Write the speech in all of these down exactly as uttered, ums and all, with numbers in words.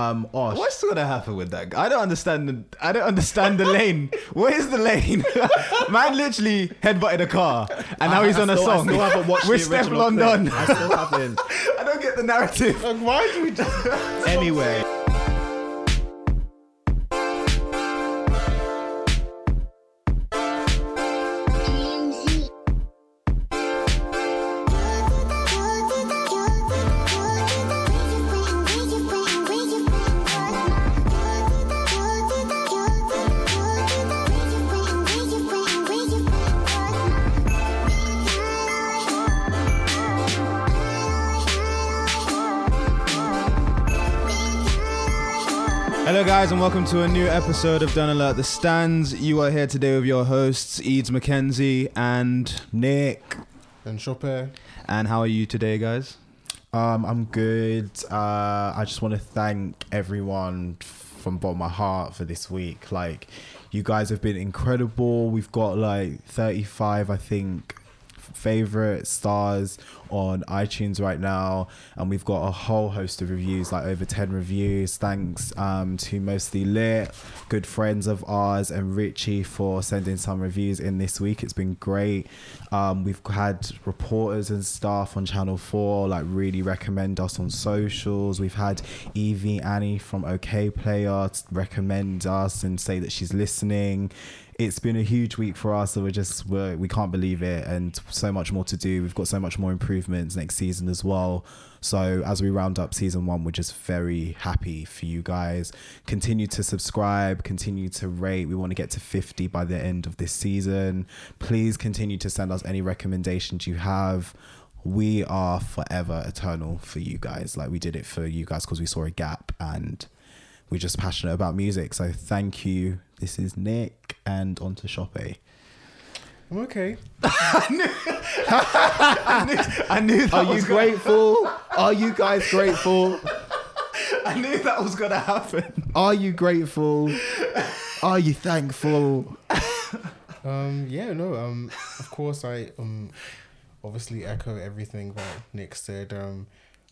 Um, Osh. What's gonna happen with that? I don't understand. The, I don't understand the lane. Where is the lane? Man, literally headbutted a car, and now I, he's I on still, a song. I still haven't watched with Steph London. Clip. I still haven't. I don't get the narrative. Like, why do we do that? Anyway. Hello guys and welcome to a new episode of Don't Alert the Stans. You are here today with your hosts Eden McKenzie and Nick and Chopper. And how are you today, guys? Um, I'm good. Uh, I just want to thank everyone from the bottom of my heart for this week. Like, you guys have been incredible. We've got like thirty-five, I think, favorite stars on iTunes right now, and we've got a whole host of reviews, like over ten reviews. Thanks um to Mostly Lit, good friends of ours, and Richie for sending some reviews in this week. It's been great. Um we've had reporters and staff on Channel four like really recommend us on socials. We've had Evie Annie from OK Player recommend us and say that she's listening. It's been a huge week for us, so we're just we're, we can't believe it, and so much more to do. We've got so much more improvements next season as well. So as we round up season one, we're just very happy for you guys. Continue to subscribe, continue to rate. We want to get to fifty by the end of this season. Please continue to send us any recommendations you have. We are forever eternal for you guys. Like, we did it for you guys because we saw a gap and we're just passionate about music. So thank you. This is Nick, and on to Shoppe. I'm okay. I, knew, I, knew, I knew that. Are you grateful? Gonna... Are you guys grateful? I knew that was going to happen. Are you grateful? Are you thankful? Um, yeah, no. Um, of course, I um, obviously echo everything that Nick said. I'm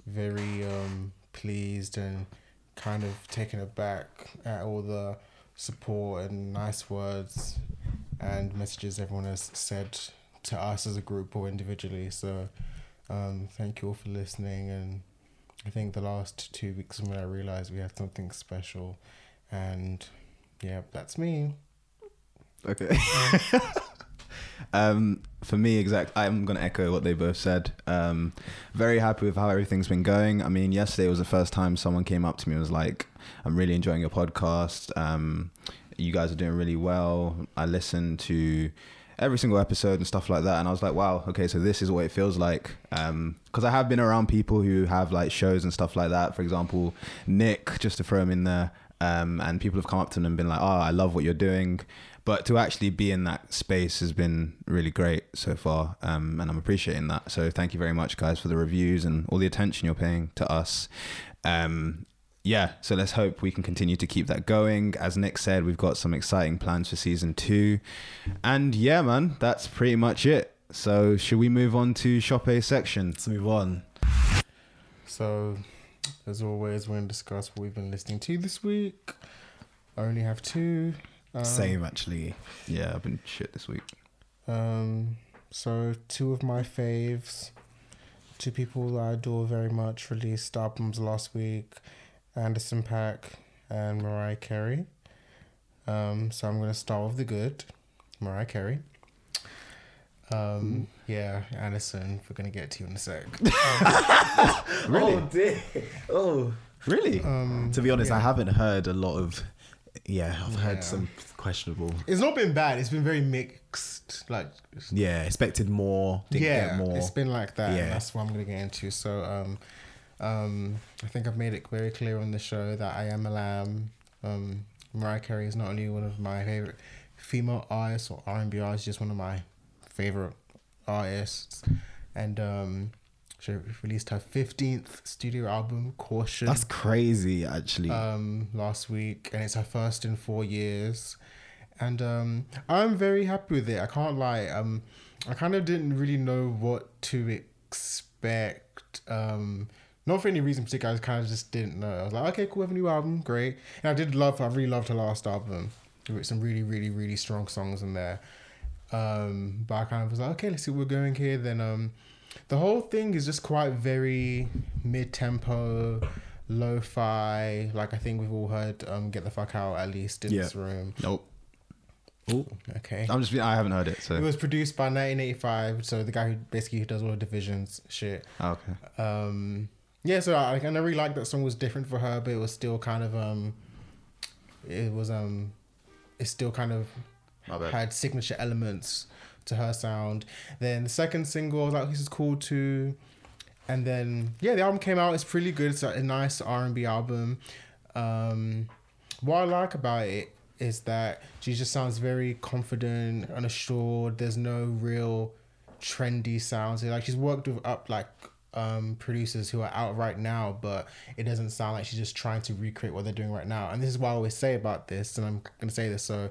very um, pleased and kind of taken aback at all the support and nice words and messages everyone has said to us as a group or individually. So um thank you all for listening, and I think the last two weeks when I realized we had something special, and yeah, that's me. Okay. Um for me, exact I'm gonna echo what they both said. Um very happy with how everything's been going. I mean, yesterday was the first time someone came up to me and was like, I'm really enjoying your podcast. Um you guys are doing really well. I listen to every single episode and stuff like that, and I was like, wow, okay, so this is what it feels like. Um because I have been around people who have like shows and stuff like that, for example Nick, just to throw him in there, um and people have come up to them and been like, oh, I love what you're doing. But to actually be in that space has been really great so far, um, and I'm appreciating that. So thank you very much, guys, for the reviews and all the attention you're paying to us. Um, yeah, so let's hope we can continue to keep that going. As Nick said, we've got some exciting plans for season two. And yeah, man, that's pretty much it. So should we move on to Shoppe section? Let's move on. So as always, we're going to discuss what we've been listening to this week. I only have two. Um, Same actually. Yeah, I've been shit this week. Um, so two of my faves, two people that I adore very much, released albums last week, Anderson .Paak and Mariah Carey. Um, so I'm gonna start with the good, Mariah Carey. Um, yeah, Anderson, we're gonna get to you in a sec. Um, really? Oh dear. Oh, really? Um, to be honest, yeah. I haven't heard a lot of. Yeah, I've heard yeah. some questionable. It's not been bad. It's been very mixed. Like, yeah, expected more. Didn't yeah, get more. It's been like that. Yeah. And that's what I'm gonna get into. So, um, um, I think I've made it very clear on the show that I am a lamb. Um, Mariah Carey is not only one of my favorite female artists or R and B artists, just one of my favorite artists, and um. She released her fifteenth studio album, Caution. That's crazy, actually. Um, last week, and it's her first in four years, and um, I'm very happy with it. I can't lie. Um, I kind of didn't really know what to expect. Um, Not for any reason in particular, I kind of just didn't know. I was like, okay, cool, we have a new album, great. And I did love, I really loved her last album. There were some really, really, really strong songs in there. Um, but I kind of was like, okay, let's see where we're going here. Then um, the whole thing is just quite very mid-tempo, lo-fi. Like I think we've all heard um, Get the Fuck Out, at least in yeah. this room. Nope. Oh, okay. I'm just, I haven't heard it. So it was produced by nineteen eighty-five. So the guy who basically does all the Divisions shit. Okay. Um, yeah, so I, I really liked that song. Was different for her, but it was still kind of, um, it was, um, it still kind of had signature elements to her sound. Then the second single, I was like, this is cool too. And then, yeah, the album came out. It's pretty good. It's a nice R and B album. Um, what I like about it is that she just sounds very confident and assured. There's no real trendy sounds. Like she's worked with up like um, producers who are out right now, but it doesn't sound like she's just trying to recreate what they're doing right now. And this is what I always say about this, and I'm gonna say this. So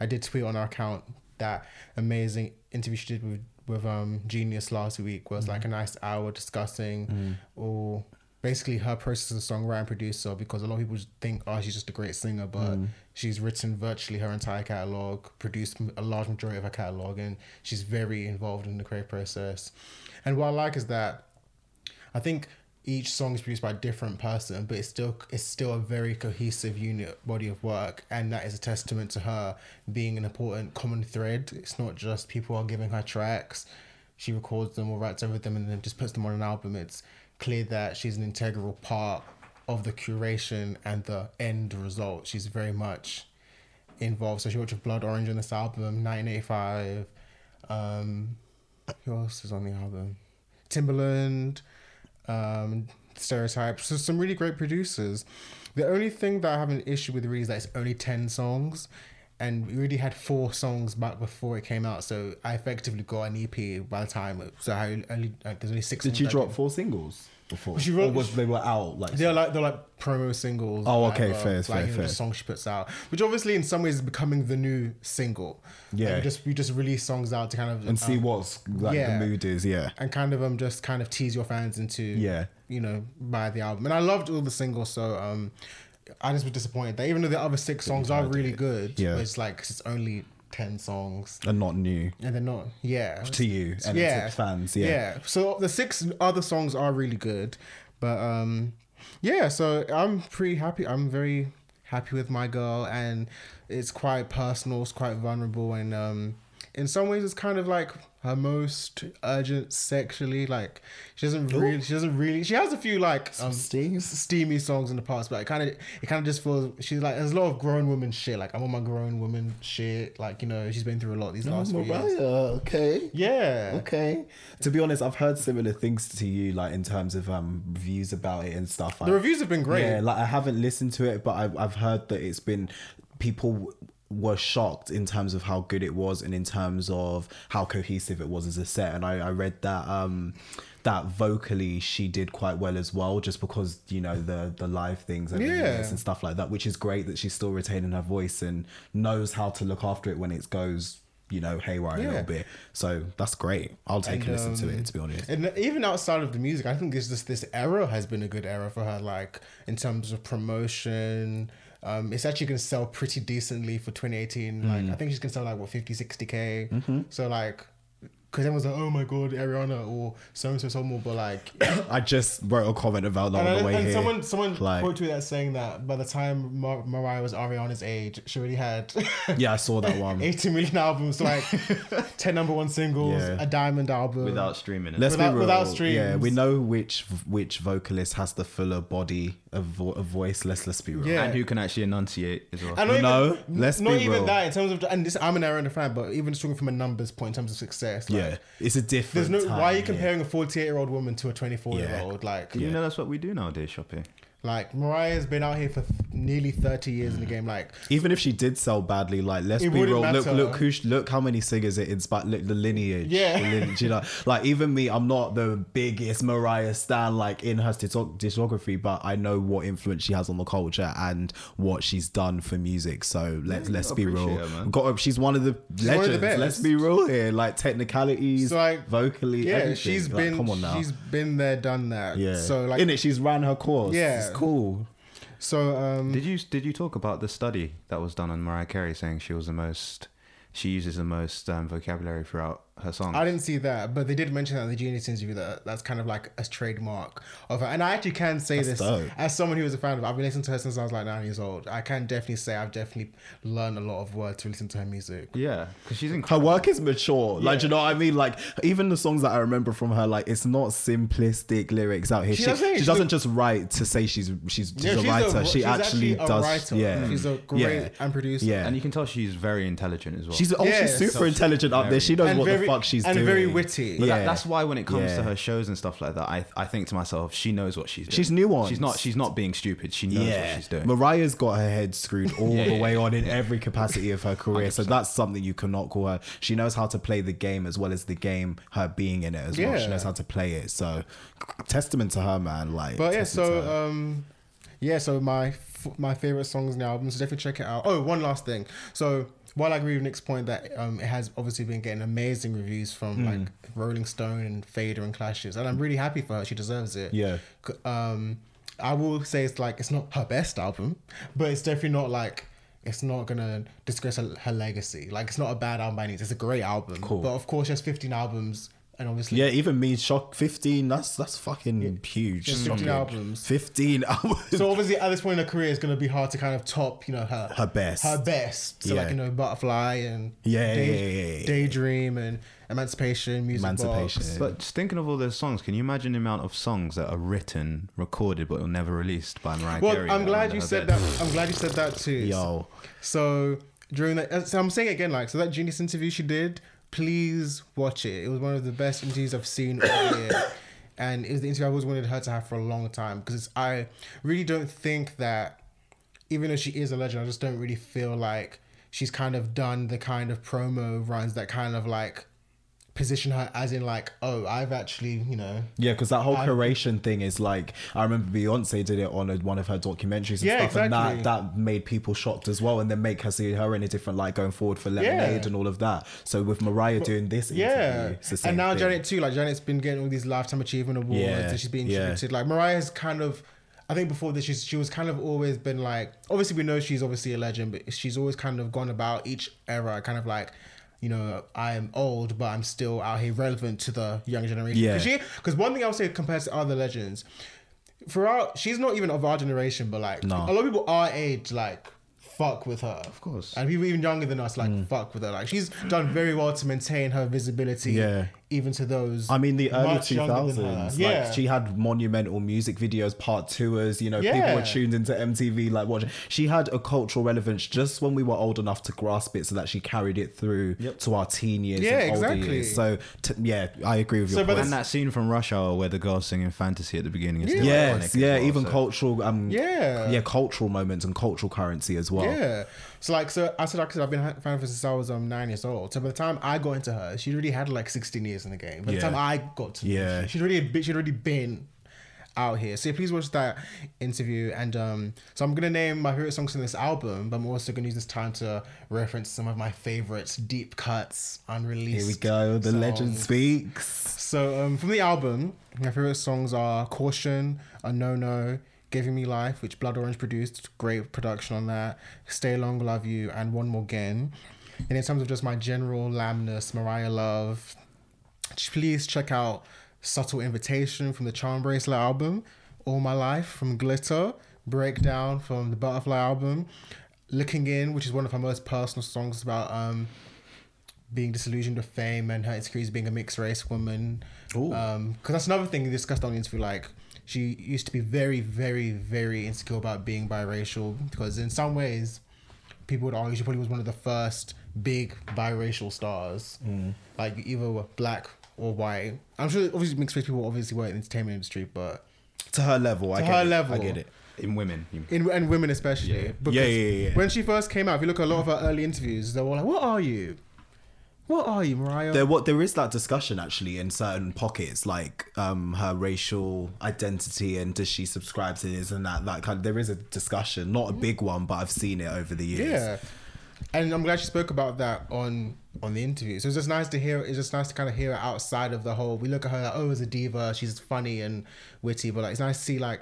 I did tweet on our account that amazing interview she did with with um, Genius last week was mm-hmm. like a nice hour discussing mm-hmm. all basically her process as a songwriter and producer, because a lot of people just think, oh, she's just a great singer, but mm. she's written virtually her entire catalog, produced a large majority of her catalog, and she's very involved in the creative process. And what I like is that I think each song is produced by a different person, but it's still it's still a very cohesive unit body of work, and that is a testament to her being an important common thread. It's not just people are giving her tracks, she records them or writes over them and then just puts them on an album. It's clear that she's an integral part of the curation and the end result. She's very much involved. So she worked with Blood Orange on this album, nineteen eighty-five. Um, who else is on the album? Timbaland, um, Stereotypes. So some really great producers. The only thing that I have an issue with really is that it's only ten songs, and we already had four songs back before it came out, so I effectively got an E P by the time. It, so I only like, there's only six. Did she drop four singles before? She wrote, or was they were out like they're like they're like promo singles. Oh, okay, like, fair, uh, fair, like, fair. The song she puts out, which obviously in some ways is becoming the new single. Yeah, and just we just release songs out to kind of and um, see what's like yeah, the mood is. Yeah, and kind of um just kind of tease your fans into yeah you know buy the album. And I loved all the singles, so um. I just was disappointed that even though the other six songs are really good, yeah. it's like it's only ten songs. They're not new. And they're not, yeah. To you and yeah. to fans, yeah. Yeah, so the six other songs are really good. But um, yeah, so I'm pretty happy. I'm very happy with my girl, and it's quite personal, it's quite vulnerable. And um, in some ways, it's kind of like her most urgent sexually. Like she doesn't Ooh. really, she doesn't really, she has a few like um, steamy. steamy songs in the past, but it kind of, it kind of just feels, she's like, there's a lot of grown woman shit. Like I'm on my grown woman shit. Like, you know, she's been through a lot these oh, last Mariah. few years. Okay. Yeah. Okay. To be honest, I've heard similar things to you, like in terms of um reviews about it and stuff. The I, reviews have been great. Yeah. Like I haven't listened to it, but I've, I've heard that it's been, people were shocked in terms of how good it was and in terms of how cohesive it was as a set. And I, I read that um that vocally she did quite well as well, just because, you know, the the live things and, yeah. and stuff like that, which is great that she's still retaining her voice and knows how to look after it when it goes, you know, haywire yeah. a little bit. So that's great. I'll take and, a listen um, to it, to be honest. And even outside of the music, I think it's just this era has been a good era for her, like in terms of promotion. Um, it's actually going to sell pretty decently for twenty eighteen. Like, mm. I think she's going to sell like, what, fifty, sixty K. Mm-hmm. So like, because everyone's like, oh my God, Ariana or so-and-so, so more, but like... I just wrote a comment about that on the way and here. Someone, someone like, quoted that saying that by the time Mar- Mariah was Ariana's age, she already had... yeah, I saw that one. eighteen million albums, like ten number one singles, yeah. a diamond album. Without streaming it. Let's without, be real. Without streams. Yeah, we know which which vocalist has the fuller body... A, vo- a voice, let's, let's be real. Yeah. And who can actually enunciate as well. Even, no, let's not be even real. That in terms of, and this, I'm an Ariana fan, but even just talking from a numbers point in terms of success. Like, yeah, it's a different there's no, time, Why are you comparing yeah. a forty-eight-year-old woman to a twenty-four-year-old? Yeah. Like, yeah. You know, that's what we do nowadays, Shoppy. Like, Mariah's been out here for nearly thirty years in the game. Like, even if she did sell badly, like, let's be real. Matter. Look, look, who, look how many singers it inspired. Look, the lineage. Yeah. The lineage, you know? Like, even me, I'm not the biggest Mariah stan, like, in her discography, but I know what influence she has on the culture and what she's done for music. So let's yeah, let's be real. Her, got, she's one of the she's legends. One of the let's be real here. Like, technicalities, so, like, vocally, yeah, everything. She's like, been, come on now. She's been there, done that. Yeah. So like, in it, she's ran her course. Yeah. It's cool. So um, did you did you talk about the study that was done on Mariah Carey saying she was the most she uses the most um, vocabulary throughout her songs? I didn't see that, but they did mention that in the Genius interview that that's kind of like a trademark of her. And I actually can say that's this dope. As someone who was a fan of her. I've been listening to her since I was like nine years old. I can definitely say I've definitely learned a lot of words to listen to her music. Yeah, because she's incredible. Her work is mature. Yeah. Like, do you know what I mean? Like, even the songs that I remember from her, like, it's not simplistic lyrics out here. She, she, doesn't, she, she doesn't just write to say she's she's, she's yeah, a she's writer. A, she she's actually, actually does. Writer. Yeah, she's a great yeah. and producer. Yeah, and you can tell she's very intelligent as well. She's oh, yeah, she's super so intelligent up there. She knows and what very, the fuck she's and doing. And very witty. But yeah. that, that's why when it comes yeah. to her shows and stuff like that, I I think to myself, she knows what she's doing. She's nuanced. She's not she's not being stupid. She knows yeah. what she's doing. Mariah's got her head screwed all yeah, the way yeah. on in every capacity of her career. one hundred percent. So that's something you cannot call her. She knows how to play the game as well as the game her being in it as yeah. well. She knows how to play it. So testament to her, man. Like, but yeah, so um, yeah, so my my favorite songs in the album. So definitely check it out. Oh, one last thing. So. While I agree with Nick's point that um, it has obviously been getting amazing reviews from mm. like Rolling Stone and Fader and Clashes, and I'm really happy for her. She deserves it. Yeah. Um, I will say it's like it's not her best album, but it's definitely not like it's not gonna disgrace her, her legacy. Like, it's not a bad album by any means. It's a great album. Cool. But of course, she has fifteen albums. And obviously, yeah, even me, shock fifteen. That's that's fucking yeah. huge. Just fifteen albums. Fifteen albums. So obviously, at this point in her career, it's gonna be hard to kind of top, you know, her her best, her best. So yeah. like, you know, Butterfly and yeah, Day, yeah, yeah, yeah. Daydream and Emancipation, Music Emancipation. Box. But just thinking of all those songs, can you imagine the amount of songs that are written, recorded, but are never released by Mariah Carey? Well, I'm glad you said that. I'm glad you said that too. Yo, so during that, so I'm saying again, like, so that Genius interview she did. Please watch it. It was one of the best interviews I've seen all year. And it was the interview I always wanted her to have for a long time. Because I really don't think that, even though she is a legend, I just don't really feel like she's kind of done the kind of promo runs that kind of like position her as in like, oh, I've actually, you know. Yeah, because that whole I've... curation thing is like, I remember Beyonce did it on a, one of her documentaries and yeah, stuff, exactly. and that that made people shocked as well, and then make her see her in a different light going forward for Lemonade yeah. and all of that. So with Mariah but, doing this interview, yeah. it's the same and now thing. Janet too, like Janet's been getting all these Lifetime Achievement Awards yeah. and she's being yeah. treated. Like Mariah's kind of, I think before this, she's, she was kind of always been like, obviously we know she's obviously a legend, but she's always kind of gone about each era kind of like, you know, I am old, but I'm still out here relevant to the young generation. Yeah. Because one thing I would say compared to other legends, for our, she's not even of our generation, but like no. a lot of people our age, like fuck with her. Of course. And people even younger than us, like mm. fuck with her. Like she's done very well to maintain her visibility. Yeah. Even to those, I mean, the early two thousands, yeah. like she had monumental music videos, part tours, you know, yeah. people were tuned into M T V, like watching. She had a cultural relevance just when we were old enough to grasp it, so that she carried it through yep. to our teen years yeah, and exactly. older years. So, t- yeah, I agree with so, your point. And that scene from Rush Hour where the girl's singing Fantasy at the beginning is yeah. still yes, iconic. Yeah, well, even so. cultural, um, yeah. yeah, cultural moments and cultural currency as well. Yeah. So like, so I said, like I said, I've been a fan of her since I was um, nine years old. So by the time I got into her, she already had like sixteen years in the game. By yeah. the time I got to yeah. her, she'd already, she'd already been out here. So please watch that interview. And um, so I'm going to name my favorite songs from this album, but I'm also going to use this time to reference some of my favorite deep cuts, unreleased Here we go, the songs. Legend speaks. So um, from the album, my favorite songs are Caution, A No-No, Giving Me Life, which Blood Orange produced, great production on that, Stay Long, Love You, and One More Again. And in terms of just my general Lamness, Mariah love, please check out Subtle Invitation from the Charm Bracelet album, All My Life from Glitter, Breakdown from the Butterfly album, Looking In, which is one of her most personal songs about um being disillusioned with fame and her insecurities being a mixed race woman. Ooh. Um, because that's another thing we discussed on the interview, like, she used to be very, very, very insecure about being biracial because in some ways, people would argue she probably was one of the first big biracial stars. Mm. Like, either were black or white. I'm sure, obviously, mixed race people obviously weren't in the entertainment industry, but... To her level, to I get her it. level. I get it. In women. You mean. In And women especially. Yeah. Because yeah, yeah, yeah, yeah. when she first came out, if you look at a lot of her early interviews, they were like, what are you? What are you, Mariah? There, what, there is that discussion, actually, in certain pockets, like um, her racial identity and does she subscribe to this and that. That kind of, there is a discussion, not a big one, but I've seen it over the years. Yeah. And I'm glad she spoke about that on, on the interview. So it's just nice to hear. It's just nice to kind of hear it outside of the whole, we look at her like, oh, as a diva, she's funny and witty. But like, it's nice to see like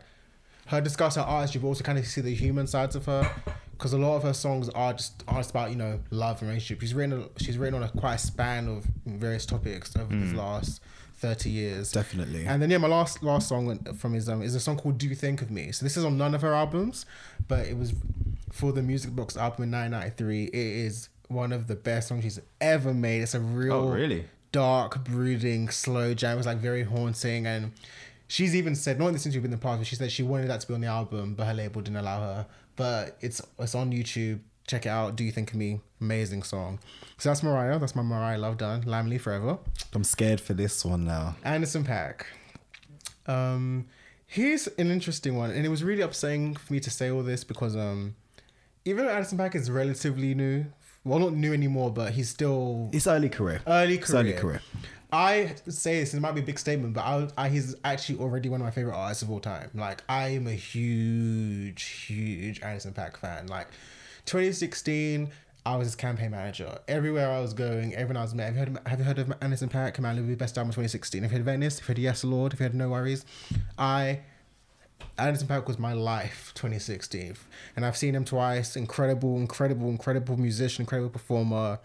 her discuss her artistry, but also kind of see the human sides of her. Because a lot of her songs are just are just about, you know, love and relationship. She's written a, she's written on a quite a span of various topics over mm. these last thirty years. Definitely. And then yeah, my last last song from his um is a song called Do You Think Of Me. So this is on none of her albums, but it was for the Music Box album in nineteen ninety-three. It is one of the best songs she's ever made. It's a real oh, really? dark, brooding, slow jam. It was like very haunting, and she's even said, not in this interview in the past, but she said she wanted that to be on the album, but her label didn't allow her. But it's it's on YouTube. Check it out. Do You Think of Me? Amazing song. So that's Mariah. That's my Mariah love done. Limely forever. I'm scared for this one now. Anderson .Paak. Um, here's an interesting one, and it was really upsetting for me to say all this because um, even though Anderson .Paak is relatively new, well, not new anymore, but he's still it's early career. Early career. It's early career. I say this, it might be a big statement, but I, I, he's actually already one of my favorite artists of all time. Like, I am a huge, huge Anderson .Paak fan. Like, twenty sixteen, I was his campaign manager. Everywhere I was going, everyone I was met, have you heard of, have you heard of Anderson .Paak? Malibu, best album of twenty sixteen. If you had Venice, if you had Yes Lord, if you had No Worries, I, Anderson .Paak was my life twenty sixteen. And I've seen him twice. Incredible, incredible, incredible musician, incredible performer.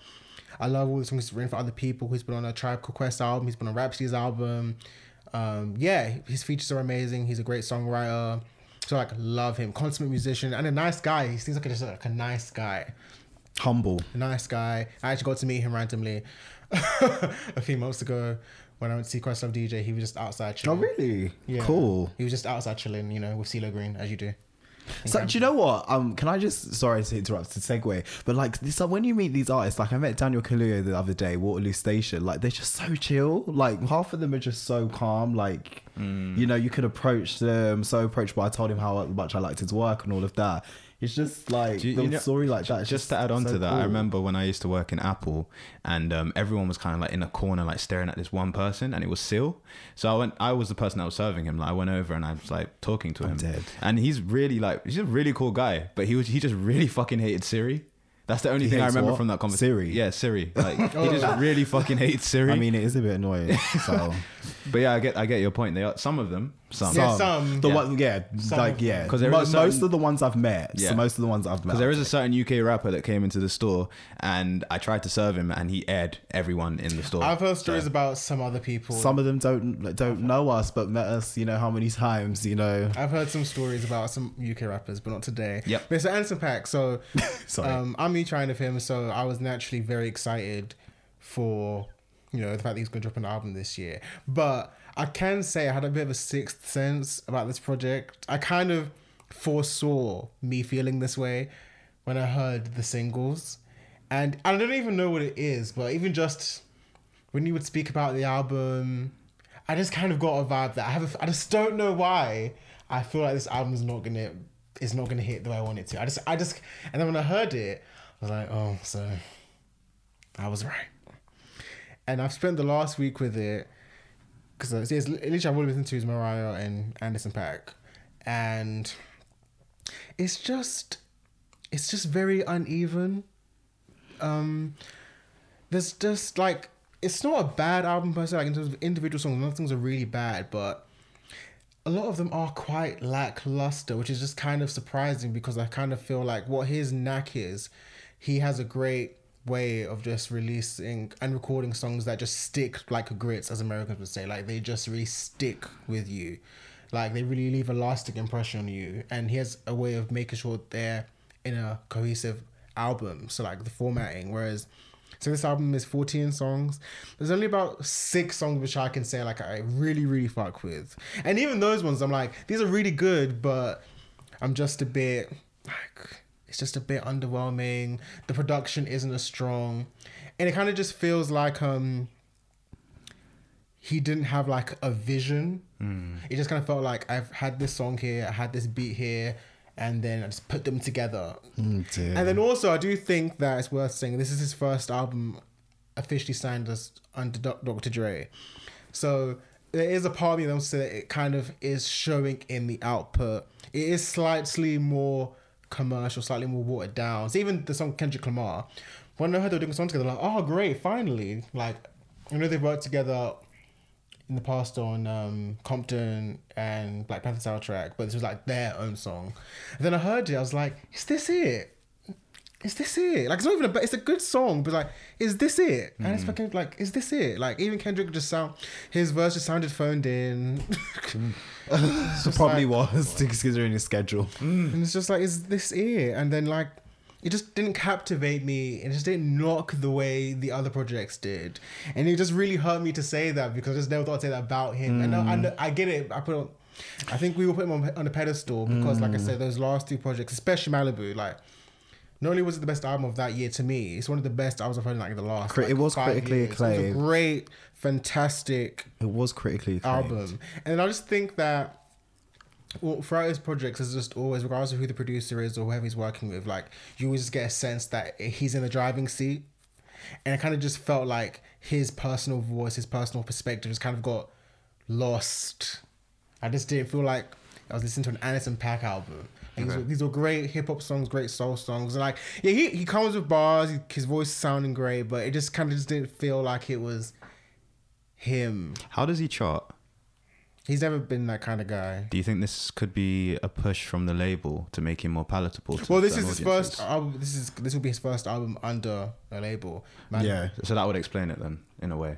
I love all the songs he's written for other people. He's been on a Tribe Called Quest album. He's been on Rhapsody's album. Um, yeah, his features are amazing. He's a great songwriter. So, like, love him. Consummate musician and a nice guy. He seems like a, just like a nice guy. Humble. A nice guy. I actually got to meet him randomly a few months ago when I went to see Questlove D J. He was just outside chilling. Oh, really? Yeah. Cool. He was just outside chilling, you know, with CeeLo Green, as you do. So, do you know what? Um, can I just sorry to interrupt to segue, but like this, when you meet these artists, like I met Daniel Kaluuya the other day, Waterloo Station. Like they're just so chill. Like half of them are just so calm. Like mm. you know, you could approach them so approachable. I told him how much I liked his work and all of that. It's just like you, the you know, story like that. Just, just to add on so to that, cool. I remember when I used to work in Apple, and um, everyone was kind of like in a corner, like staring at this one person, and it was Seal. So I went, I was the person that was serving him. Like I went over and I was like talking to I'm him, dead. And he's really like he's a really cool guy, but he was he just really fucking hated Siri. That's the only he thing I remember what? from that conversation. Siri, yeah, Siri. Like oh. he just really fucking hates Siri. I mean, it is a bit annoying. So, but yeah, I get, I get your point. They are some of them, some, yeah, some, the yeah. one, yeah, some like yeah. Because Mo- most of the ones I've met, yeah. so most of the ones I've met. Because there is a certain U K rapper that came into the store, and I tried to serve him, and he aired everyone in the store. I've heard stories so. about some other people. Some of them don't don't know us, but met us. You know how many times? You know. I've heard some stories about some U K rappers, but not today. Yep. But so Anderson .Paak. So, sorry, um, I'm. trying of him, so I was naturally very excited for, you know, the fact that he's going to drop an album this year. But I can say I had a bit of a sixth sense about this project. I kind of foresaw me feeling this way when I heard the singles, and I don't even know what it is, but even just when you would speak about the album, I just kind of got a vibe that I have. A, I just don't know why I feel like this album is not gonna is not gonna hit the way I want it to. I just I just and then when I heard it. I was like, oh, so I was right. And I've spent the last week with it because literally I've listened to is Mariah and Anderson .Paak. And it's just, it's just very uneven. Um, there's just like, it's not a bad album per se, like in terms of individual songs, none of things are really bad, but a lot of them are quite lackluster, which is just kind of surprising because I kind of feel like what his knack is, he has a great way of just releasing and recording songs that just stick like grits, as Americans would say. Like, they just really stick with you. Like, they really leave a lasting impression on you. And he has a way of making sure they're in a cohesive album. So, like, the formatting. Whereas, so this album is fourteen songs. There's only about six songs which I can say, like, I really, really fuck with. And even those ones, I'm like, these are really good, but I'm just a bit, like... It's just a bit underwhelming. The production isn't as strong. And it kind of just feels like um he didn't have like a vision. Mm. It just kind of felt like I've had this song here, I had this beat here, and then I just put them together. Mm, dear. And then also I do think that it's worth saying this is his first album officially signed as under Doctor Dre. So there is a part of me that wants to say that it kind of is showing in the output. It is slightly more commercial, slightly more watered down. So even the song Kendrick Lamar, when I heard they were doing a song together, I'm like, oh great, finally. Like, I know they've worked together in the past on um, Compton and Black Panther soundtrack, but this was like their own song. And then I heard it, I was like, is this it? Is this it? Like, it's not even a, it's a good song, but like, is this it? And mm. it's fucking like, is this it? Like, even Kendrick just sound, his verse just sounded phoned in. It probably like, was, considering his schedule. Mm. And it's just like, is this it? And then like, it just didn't captivate me. It just didn't knock the way the other projects did. And it just really hurt me to say that, because I just never thought I'd say that about him. Mm. And I, I, know, I get it. I put on, I think we will put him on, on a pedestal because mm. like I said, those last two projects, especially Malibu, like, not only was it the best album of that year to me, it's one of the best albums I've heard in like the last Crit- like, It was five critically years. acclaimed. It was a great, fantastic It was critically acclaimed. album. And I just think that well, throughout his projects, it's just always, regardless of who the producer is or whoever he's working with, like you always just get a sense that he's in the driving seat. And it kind of just felt like his personal voice, his personal perspective just kind of got lost. I just didn't feel like I was listening to an Anderson .Paak album. These, okay. were, these were great hip-hop songs, great soul songs. And like, yeah, he, he comes with bars, he, his voice is sounding great, but it just kind of just didn't feel like it was him. How does he chart? He's never been that kind of guy. Do you think this could be a push from the label to make him more palatable? Well, this is his audiences? first album. This is this will be his first album under a label. Man. Yeah, so that would explain it then, in a way.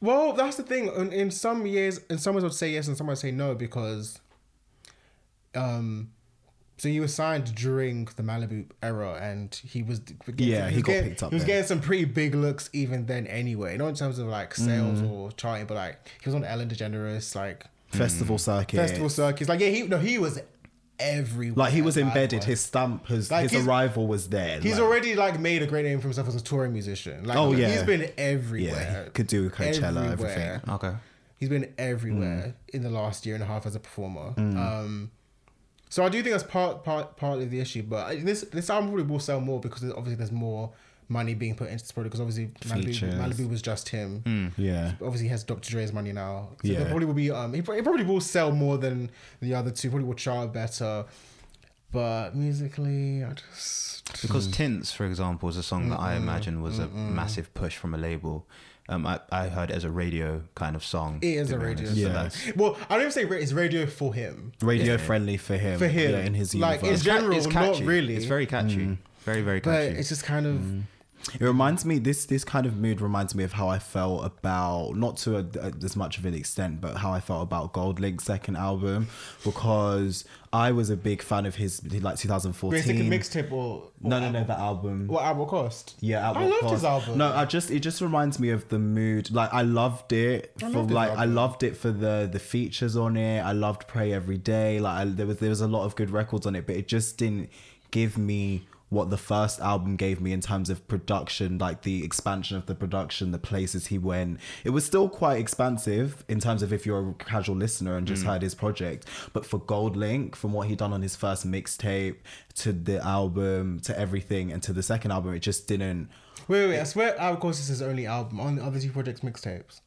Well, that's the thing. In, in some years, in some ways I would say yes, and some I would say no, because... um. So he was signed during the Malibu era, and he was getting, yeah he, he got getting, picked up. He was there. Getting some pretty big looks even then, anyway. Not in terms of like sales mm. or charting, but like he was on Ellen DeGeneres, like festival mm. circuit, festival circuits. Like yeah, he no, he was everywhere. Like he was embedded. Was. His stamp, his like his arrival was there. He's like. already like made a great name for himself as a touring musician. Like, oh yeah, he's been everywhere. Yeah, he could do Coachella, everywhere. everything. Okay, he's been everywhere mm. in the last year and a half as a performer. Mm. Um. So I do think that's part part partly the issue, but this this album probably will sell more because obviously there's more money being put into this product, because obviously Malibu, Malibu was just him. Mm, yeah. So obviously he has Doctor Dre's money now. So yeah. It probably will be um it probably will sell more than the other two. Probably will chart better, but musically I just because mm. Tints, for example, is a song mm-mm, that I imagine was mm-mm. a massive push from a label. Um, I, I heard it as a radio kind of song. It is a radio song. Yeah. So well, I don't even say it's radio for him. Radio yeah. friendly for him. For him. Yeah, in his universe. Like, in general, it's not really. It's very catchy. Mm. Very, very catchy. But it's just kind of... Mm. It reminds me, this this kind of mood reminds me of how I felt about, not to a, a, as much of an extent, but how I felt about Gold Link's second album, because I was a big fan of his, like twenty fourteen. Basic mixtape or, or no, no, no, the album. What At What Cost? Yeah, At What Cost. I loved his album. No, I just it just reminds me of the mood. Like I loved it I for loved like I loved it for the the features on it. I loved Pray Every Day. Like I, there was there was a lot of good records on it, but it just didn't give me what the first album gave me in terms of production, like the expansion of the production, the places he went. It was still quite expansive in terms of if you're a casual listener and just mm. heard his project. But for Gold Link, from what he'd done on his first mixtape to the album, to everything, and to the second album, it just didn't... Wait, wait, wait. I swear, of course, this is his only album. On the other two projects, mixtapes.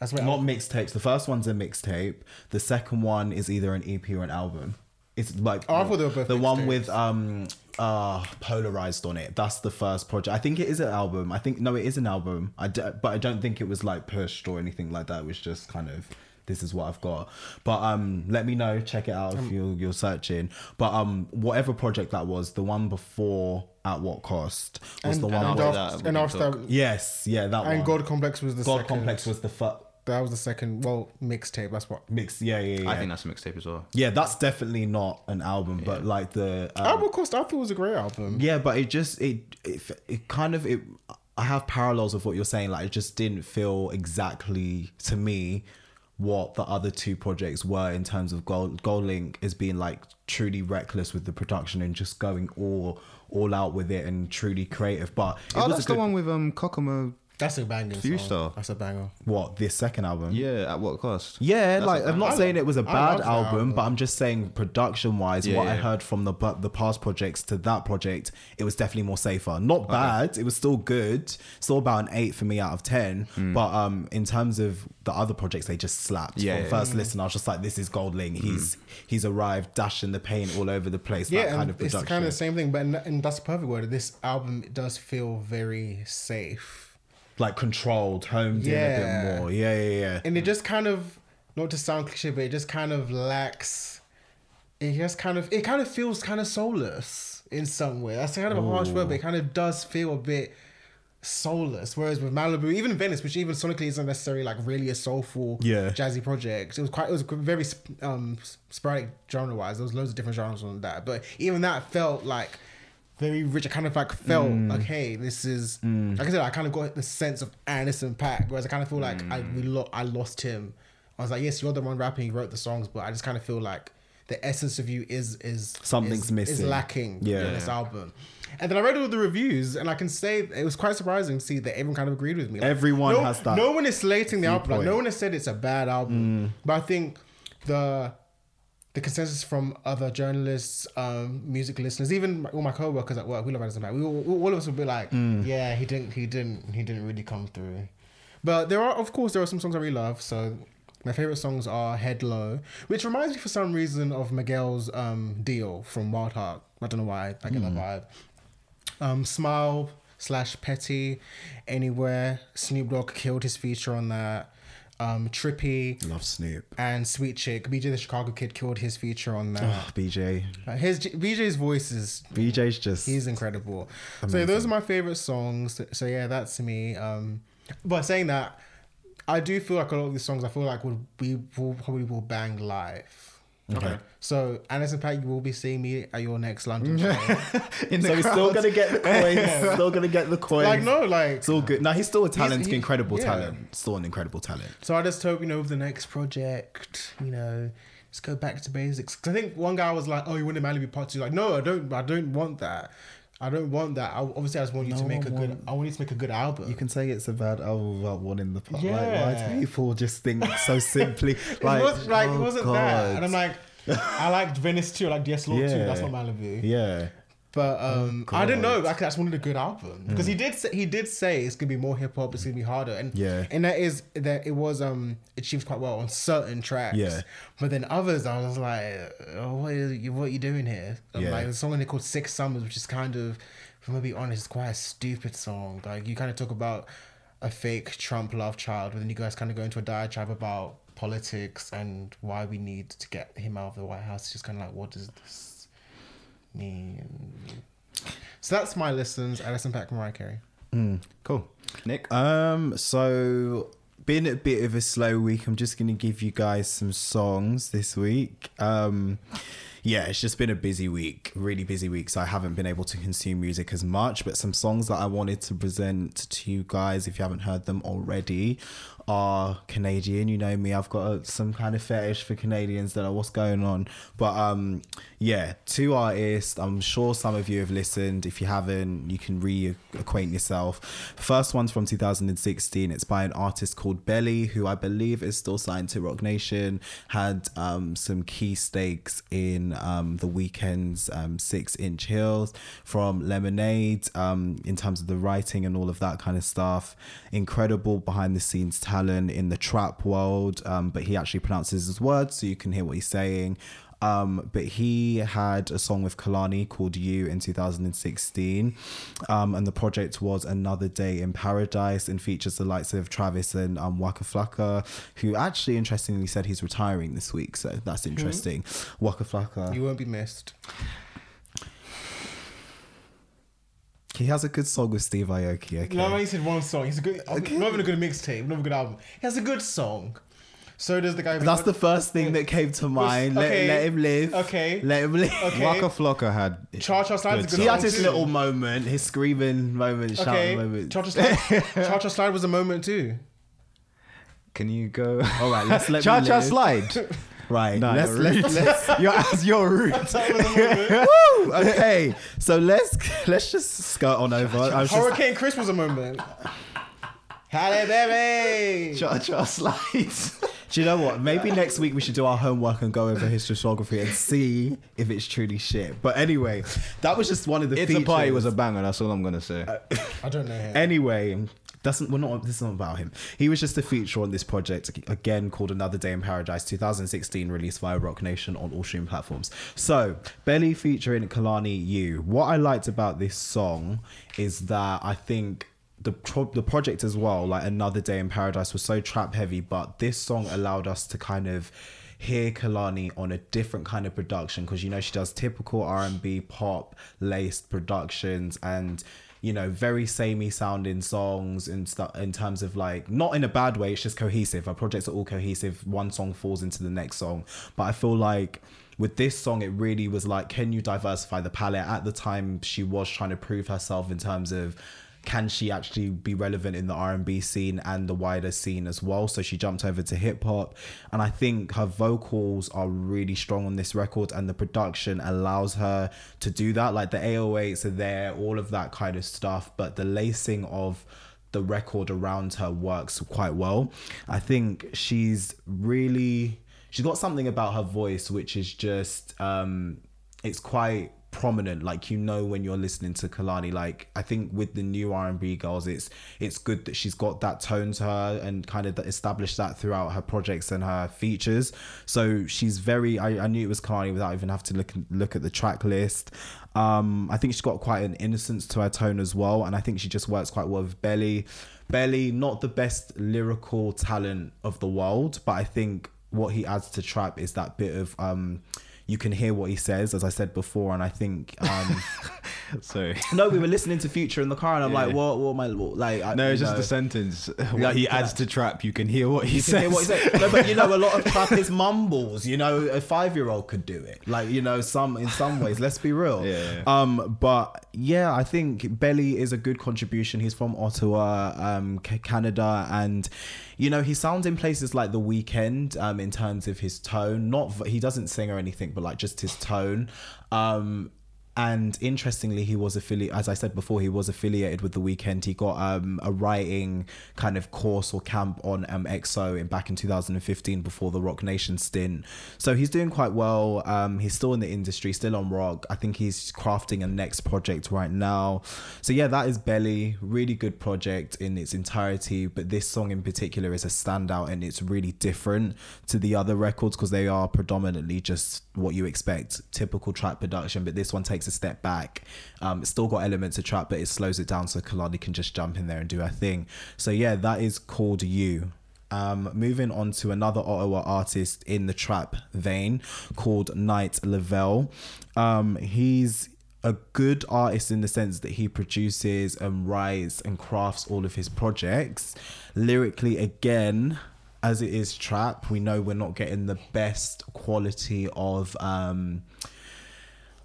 That's what Not mixtapes. The first one's a mixtape. The second one is either an E P or an album. It's like oh, I they were both the one tapes. with um uh Polarized on it. That's the first project. I think it is an album. I think no, it is an album. I d- but I don't think it was like pushed or anything like that. It was just kind of this is what I've got. But um, let me know. Check it out if um, you're you're searching. But um, whatever project that was, the one before At What Cost was and, the one. And after, that and after yes, yeah, that and one. And God Complex was the God second. Complex was the first. That was the second, well, mixtape, that's what... Mix, yeah, yeah, yeah. I think that's a mixtape as well. Yeah, that's definitely not an album, yeah. but like the... Um, At What Cost, I thought was a great album. Yeah, but it just, it, it it kind of, it. I have parallels of what you're saying, like it just didn't feel exactly, to me, what the other two projects were in terms of Gold, Gold Link as being like truly reckless with the production and just going all all out with it and truly creative, but... It oh, was that's a good, the one with um Kokomo... That's a banger. Huge song. That's a banger. What, this second album? Yeah, at what cost? Yeah, that's like I'm not saying it was a bad album, album, but I'm just saying production wise, yeah, what yeah. I heard from the the past projects to that project, it was definitely more safer. Not bad. Okay. It was still good. Still about an eight for me out of ten. Mm. But um, in terms of the other projects, they just slapped. Yeah, From yeah, first yeah. listen, I was just like, this is Goldling. Mm. He's he's arrived, dashing the paint all over the place. Yeah, that kind of production. It's kind of the same thing, but and that's a perfect word. This album it does feel very safe. Like controlled, homed yeah. in a bit more. Yeah, yeah, yeah. And it just kind of, not to sound cliche, but it just kind of lacks, it just kind of, it kind of feels kind of soulless in some way. That's kind of Ooh. a harsh word, but it kind of does feel a bit soulless. Whereas with Malibu, even Venice, which even sonically isn't necessarily like really a soulful yeah. jazzy project. It was quite, it was very um, sporadic genre-wise. There was loads of different genres on that. But even that felt like, very rich. I kind of like felt mm. like, hey, this is mm. like I said. I kind of got the sense of Anderson .Paak, whereas I kind of feel like mm. I we lo- I lost him. I was like, yes, you're the one rapping, you wrote the songs, but I just kind of feel like the essence of you is is something's is, missing, is lacking yeah. in this album. And then I read all the reviews, and I can say it was quite surprising to see that everyone kind of agreed with me. Like, everyone no, has that. No one is slating the album. Like, no one has said it's a bad album, mm. but I think the. The consensus from other journalists, um, music listeners, even all my co-workers at work, we love Anderson .Paak. We all, all of us would be like, mm. yeah, he didn't, he didn't, he didn't really come through. But there are, of course, there are some songs I really love. So my favorite songs are Head Low, which reminds me for some reason of Miguel's um, deal from Wild Heart. I don't know why I get mm. that vibe. Um, Smile slash Petty, Anywhere. Snoop Dogg killed his feature on that. Um, Trippy, love Snoop and Sweet Chick. B J the Chicago Kid killed his feature on that. Oh, B J, uh, his B J's voice is B J's just he's incredible. Amazing. So those are my favorite songs. So yeah, that's me. Um, but saying that, I do feel like a lot of these songs I feel like would we will probably will bang live. Okay. So Anderson .Paak, you will be seeing me at your next London show. In the so crowd. He's still gonna get the coins. yeah. Still gonna get the coins. Like no, like it's all good. No, he's still a talent, he, incredible yeah. talent. Still an incredible talent. So I just hope, you know, with the next project, you know, just go back to basics. Cause I think one guy was like, "Oh, you want to Malibu Part Two?" Like, no, I don't. I don't want that. I don't want that. I, obviously, I just want you no to make a want, good. I want you to make a good album. You can say it's a bad album without wanting the part. Yeah. Like, why do people just think so simply? Like, it was, like, oh it wasn't God. that. And I'm like, I liked Venice too. I liked Yes Lord yeah. too. That's not Malibu. Yeah. But um, oh I don't know. Like, I just wanted a good album because mm. he did. Say, he did say it's gonna be more hip hop. It's gonna be harder. And yeah. and that is that. It was um achieved quite well on certain tracks. Yeah. But then others, I was like, oh, what are you, what are you doing here? Yeah. Like there's a song they called Six Summers, which is kind of, if I'm gonna be honest, it's quite a stupid song. Like you kind of talk about a fake Trump love child, but then you guys kind of go into a diatribe about politics and why we need to get him out of the White House. It's just kind of like, what is this? So that's my listens. Anderson .Paak, Mariah Carey. Mm, cool. Nick? Um, so, been a bit of a slow week. I'm just going to give you guys some songs this week. Um, yeah, it's just been a busy week. Really busy week. So I haven't been able to consume music as much. But some songs that I wanted to present to you guys, if you haven't heard them already, are Canadian. You know me, I've got a, some kind of fetish for Canadians. That are what's going on, but um yeah two artists I'm sure some of you have listened. If you haven't, you can reacquaint yourself. First one's from two thousand sixteen. It's by an artist called Belly, who I believe is still signed to Rock Nation. Had um some key stakes in um The Weeknd's um Six Inch Heels, from Lemonade, um in terms of the writing and all of that kind of stuff. Incredible behind the scenes talent in the trap world, um, but he actually pronounces his words so you can hear what he's saying. Um, but he had a song with Kehlani called You in two thousand sixteen, um, and the project was Another Day in Paradise, and features the likes of Travis and um, Waka Flocka, who actually interestingly said he's retiring this week, so that's interesting. Mm-hmm. Waka Flocka, you won't be missed. He has a good song with Steve Aoki. Okay. No, he said one song. He's a good, okay. not even a good mixtape, not even a good album. He has a good song. So does the guy. That's the first thing that came to mind. Okay. Let, let him live. Okay. Let him live. Okay. Waka Flocka had. Cha Cha Slide was a good song. He had his too. little moment, his screaming moment, shouting okay. moment. Cha Cha Slide. Cha Cha Slide was a moment too. Can you go? All right, let's let Cha Cha Slide. Right, no, let's, let's, let's, you're, you're rude. Woo! Okay, so let's let's just skirt on over. I'm Hurricane just, Chris was a moment. Halle Berry. Cha Cha Slides. Do you know what? Maybe next week we should do our homework and go over his discography and see if it's truly shit. But anyway, that was just one of the it's features. It's a Party was a banger. That's all I'm going to say. Uh, I don't know him. Anyway, that's, we're not, this is not about him. He was just a feature on this project, again, called Another Day in Paradise, two thousand sixteen, released via Rock Nation on all streaming platforms. So, Belly featuring Kehlani You. What I liked about this song is that I think... The, pro- the project as well, like Another Day in Paradise, was so trap heavy, but this song allowed us to kind of hear Kehlani on a different kind of production, because you know she does typical R and B pop laced productions and you know very samey sounding songs and stuff, in terms of like, not in a bad way, it's just cohesive. Our projects are all cohesive, one song falls into the next song. But I feel like with this song, it really was like, can you diversify the palette? At the time, she was trying to prove herself in terms of, can she actually be relevant in the R and B scene and the wider scene as well? So she jumped over to hip hop. And I think her vocals are really strong on this record, and the production allows her to do that. Like the eight oh eights are there, all of that kind of stuff. But the lacing of the record around her works quite well. I think she's really, she's got something about her voice, which is just, um, it's quite prominent, like you know when you're listening to Kehlani. Like I think with the new R and B girls, it's it's good that she's got that tone to her and kind of established that throughout her projects and her features. So she's very, I, I knew it was Kehlani without even having to look look at the track list. Um, I think she's got quite an innocence to her tone as well, and I think she just works quite well with Belly. Belly, not the best lyrical talent of the world, but I think what he adds to trap is that bit of um. You can hear what he says, as I said before, and I think. Um, Sorry. No, we were listening to Future in the car, and I'm yeah. like, "What? What am I what? like?" I, no, it's just know. the sentence. What like, he adds to trap, you can hear what he you says. Can hear what he says. No, but you know, a lot of trap is mumbles. You know, a five-year-old could do it. Like, you know, some in some ways. Let's be real. Yeah. Um, but yeah, I think Belly is a good contribution. He's from Ottawa, um, Canada, and you know, he sounds in places like The Weeknd, um, in terms of his tone. Not he doesn't sing or anything, but like just his tone. Um, and interestingly, he was affiliated, as I said before, he was affiliated with The Weeknd. He got um, a writing kind of course or camp on um, X O in, back in two thousand fifteen before the Rock Nation stint. So he's doing quite well. Um, he's still in the industry, still on rock. I think he's crafting a next project right now. So yeah, that is Belly. Really good project in its entirety. But this song in particular is a standout, and it's really different to the other records because they are predominantly just what you expect, typical trap production. But this one takes a step back. Um, it's still got elements of trap, but it slows it down so Kehlani can just jump in there and do her thing. So yeah, that is called You. Um, moving on to another Ottawa artist in the trap vein called Night Lovell. Um, he's a good artist in the sense that he produces and writes and crafts all of his projects. Lyrically, again, as it is trap, we know we're not getting the best quality of um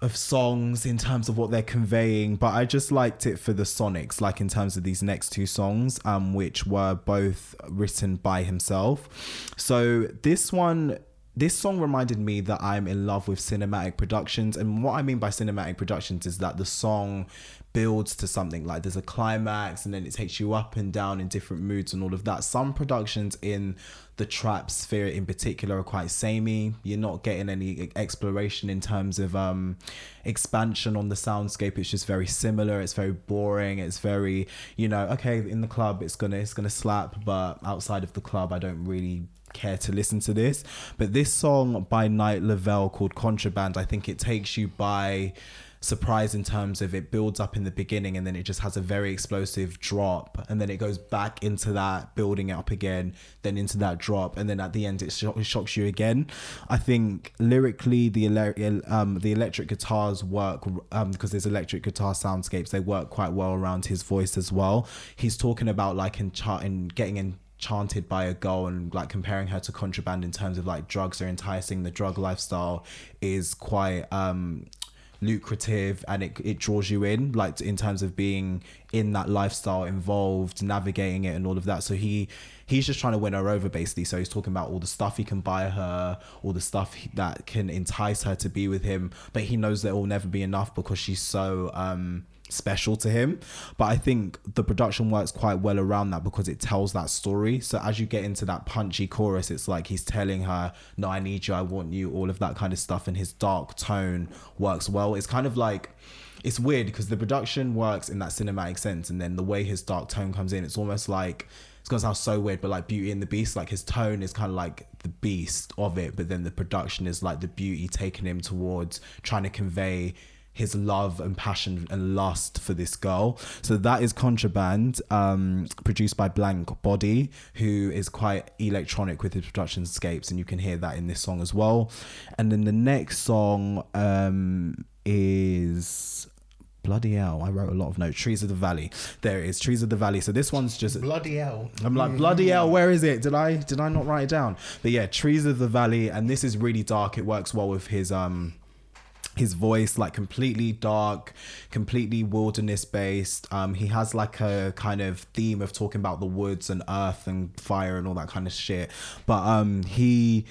of songs in terms of what they're conveying, but I just liked it for the sonics, like in terms of these next two songs, um, which were both written by himself. So this one, this song reminded me that I'm in love with cinematic productions. And what I mean by cinematic productions is that the song builds to something, like there's a climax and then it takes you up and down in different moods and all of that. Some productions in the trap sphere in particular are quite samey. You're not getting any exploration in terms of um expansion on the soundscape. It's just very similar, it's very boring, it's very, you know, okay, in the club it's gonna it's gonna slap, but outside of the club I don't really care to listen to this. But this song by Night Lovell called Contraband, I think it takes you by surprise in terms of it builds up in the beginning and then it just has a very explosive drop, and then it goes back into that building up again, then into that drop, and then at the end it, sh- it shocks you again. I think lyrically the ele- um the electric guitars work, um because there's electric guitar soundscapes, they work quite well around his voice as well. He's talking about like in chart and getting in chanted by a girl and like comparing her to contraband in terms of like drugs are enticing. The drug lifestyle is quite um lucrative and it it draws you in, like in terms of being in that lifestyle, involved, navigating it and all of that. So he he's just trying to win her over basically. So he's talking about all the stuff he can buy her, all the stuff he, that can entice her to be with him, but he knows that it will never be enough because she's so um special to him. But I think the production works quite well around that because it tells that story. So as you get into that punchy chorus, it's like he's telling her, no, I need you, I want you, all of that kind of stuff. And his dark tone works well. It's kind of like, it's weird because the production works in that cinematic sense. And then the way his dark tone comes in, it's almost like, it's going to sound so weird, but like Beauty and the Beast, like his tone is kind of like the beast of it. But then the production is like the beauty taking him towards trying to convey his love and passion and lust for this girl. So that is Contraband, um, produced by Blank Body, who is quite electronic with his production scapes, and you can hear that in this song as well. And then the next song um, is... Bloody hell, I wrote a lot of notes. Trees of the Valley. There it is, Trees of the Valley. So this one's just... Bloody hell. I'm like, mm. bloody hell, where is it? Did I did I not write it down? But yeah, Trees of the Valley. And this is really dark. It works well with his... um. his voice, like completely dark, completely wilderness based. Um, he has like a kind of theme of talking about the woods and earth and fire and all that kind of shit. But um, he,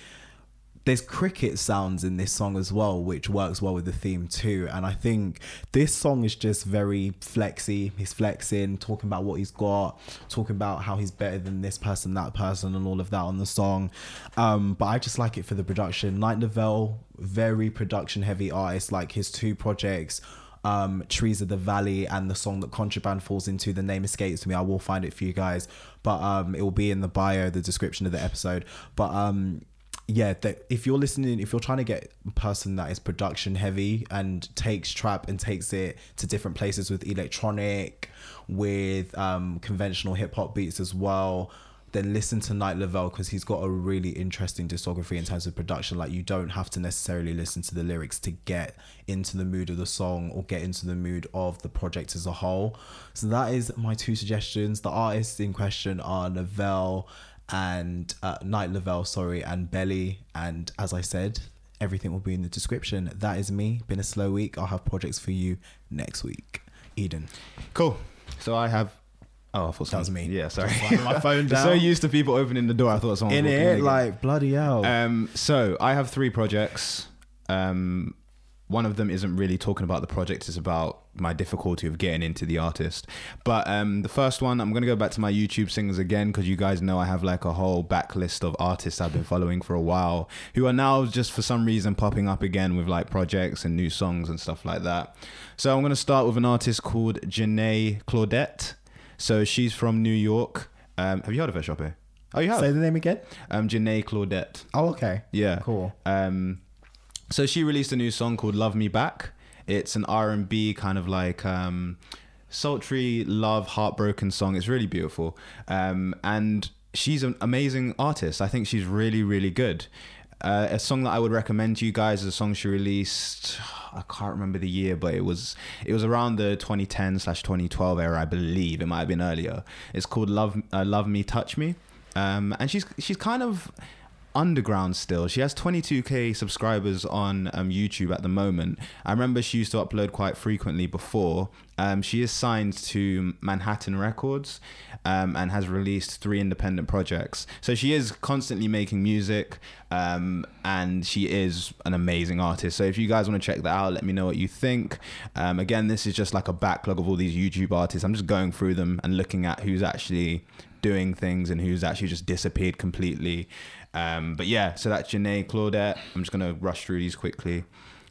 there's cricket sounds in this song as well, which works well with the theme too. And I think this song is just very flexy. He's flexing, talking about what he's got, talking about how he's better than this person, that person, and all of that on the song. Um, but I just like it for the production. Night Lovell, very production heavy artist, like his two projects, um Trees of the Valley and the song that Contraband falls into, the name escapes me, I will find it for you guys, but um it will be in the bio, the description of the episode. But um yeah, that if you're listening, if you're trying to get a person that is production heavy and takes trap and takes it to different places with electronic, with um conventional hip-hop beats as well, then listen to Night Lovell, because he's got a really interesting discography in terms of production. Like, you don't have to necessarily listen to the lyrics to get into the mood of the song or get into the mood of the project as a whole. So that is my two suggestions. The artists in question are Lovell and uh, Night Lovell, sorry, and Belly. And as I said, everything will be in the description. That is me. Been a slow week. I'll have projects for you next week. Eden. Cool. So I have... Oh, I thought that was me. Yeah, sorry. My phone down. So used to people opening the door, I thought someone was in it. Like, bloody hell. Um, so I have three projects. Um, one of them isn't really talking about the project; it's about my difficulty of getting into the artist. But um, the first one, I'm gonna go back to my YouTube singers again, because you guys know I have like a whole backlist of artists I've been following for a while, who are now just for some reason popping up again with like projects and new songs and stuff like that. So I'm gonna start with an artist called Ginette Claudette. So she's from New York. Um, have you heard of her, Shoppe? Oh, you have? Say the name again. Um, Ginette Claudette. Oh, okay. Yeah. Cool. Um, so she released a new song called Love Me Back. It's an R and B kind of like um, sultry love, heartbroken song. It's really beautiful. Um, and she's an amazing artist. I think she's really, really good. Uh, a song that I would recommend to you guys is a song she released, I can't remember the year, but it was it was around the twenty ten slash twenty twelve era, I believe. It might have been earlier. It's called Love uh, Love Me, Touch Me. Um, and she's she's kind of underground still. She has twenty-two K subscribers on um, YouTube at the moment. I remember she used to upload quite frequently before. Um, she is signed to Manhattan Records um, and has released three independent projects. So she is constantly making music, um, and she is an amazing artist. So if you guys want to check that out, let me know what you think. Um, again, this is just like a backlog of all these YouTube artists. I'm just going through them and looking at who's actually doing things and who's actually just disappeared completely. Um, but yeah, so that's Ginette Claudette. I'm just going to rush through these quickly.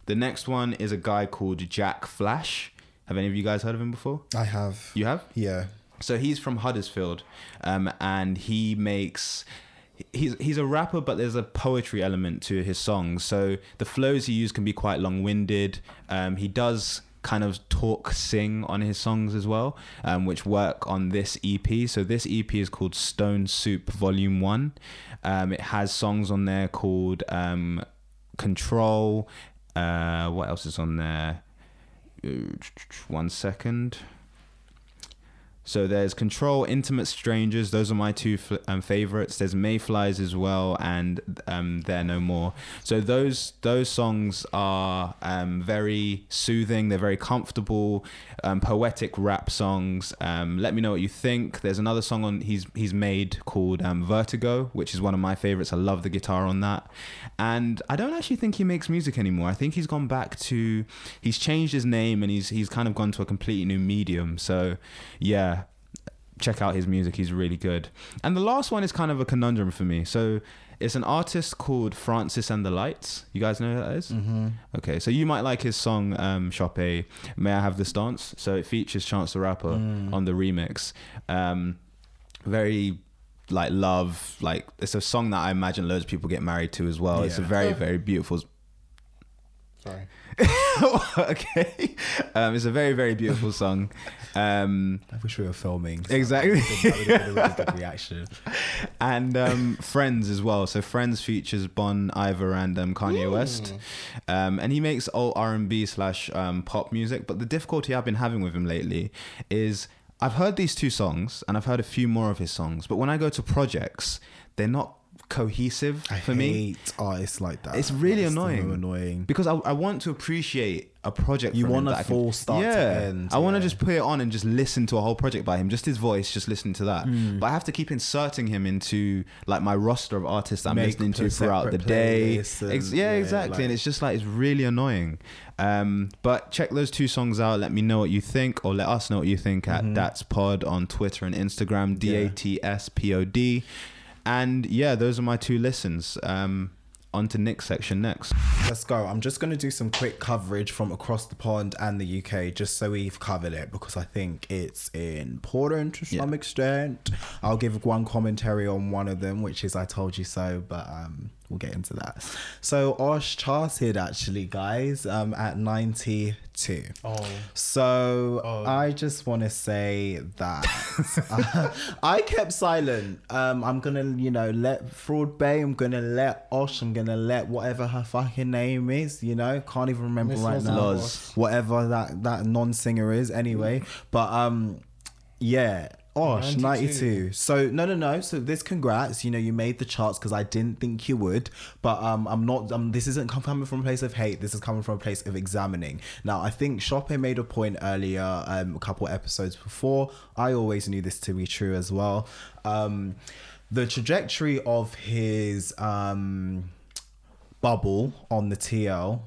The next one is a guy called Jack Flash. Have any of you guys heard of him before? I have. You have? Yeah. So he's from Huddersfield, um, and he makes... He's he's a rapper, but there's a poetry element to his songs. So the flows he uses can be quite long-winded. Um, he does... kind of talk sing on his songs as well, um, which work on this E P. So this E P is called Stone Soup Volume One. Um, it has songs on there called um, Control. Uh, what else is on there? One second. So there's Control, Intimate Strangers. Those are my two f- um, favorites. There's Mayflies as well, and um, There No More. So those those songs are um, very soothing. They're very comfortable, um, poetic rap songs. Um, Let Me Know What You Think. There's another song on he's he's made called um, Vertigo, which is one of my favorites. I love the guitar on that. And I don't actually think he makes music anymore. I think he's gone back to, he's changed his name, and he's he's kind of gone to a completely new medium. So yeah. Check out his music, he's really good. And the last one is kind of a conundrum for me. So it's an artist called Francis and the Lights. You guys know who that is? Mm-hmm. Okay, so you might like his song um Shoppe, May I Have This Dance. So it features Chance the Rapper mm. on the remix. Um very like love, like it's a song that I imagine loads of people get married to as well. Yeah. It's a very very beautiful sorry okay um it's a very very beautiful song. um I wish we were filming, so exactly that would have been a really good reaction. And um Friends as well. So Friends features Bon Iver and um, Kanye Ooh. West, um and he makes old R and B slash um pop music. But the difficulty I've been having with him lately is I've heard these two songs and I've heard a few more of his songs, but when I go to projects they're not cohesive for me. I hate artists like that. It's really it's annoying. So annoying because I, I want to appreciate a project. You want a full can, start yeah, to end. I yeah. want to just put it on and just listen to a whole project by him, just his voice, just listen to that. Mm. But I have to keep inserting him into like my roster of artists that I'm Make listening to throughout the day. And, Ex- yeah, yeah, exactly. Like, and it's just like it's really annoying. Um, but check those two songs out. Let me know what you think, or let us know what you think at mm-hmm. That's Pod on Twitter and Instagram. D A T S P O D. And yeah, those are my two listens. Um, on to Nick's section next. Let's go. I'm just going to do some quick coverage from across the pond and the U K, just so we've covered it, because I think it's important to some yeah. extent. I'll give one commentary on one of them, which is I Told You So, but um, we'll get into that. So Osh charted actually, guys, um, at ninety-two. Oh. So oh. I just want to say that uh, I kept silent. Um, I'm going to, you know, let Fraud Bay, I'm going to let Osh, I'm going to let whatever her fucking name is, you know, can't even remember Miss right now. Loz. Whatever that, that non-singer is anyway. But um, yeah. Osh, ninety-two. ninety-two. So, no, no, no. So this, congrats. You know, you made the charts because I didn't think you would. But um, I'm not, um, this isn't coming from a place of hate. This is coming from a place of examining. Now, I think Shoppe made a point earlier, um, a couple episodes before. I always knew this to be true as well. Um, the trajectory of his um, bubble on the T L,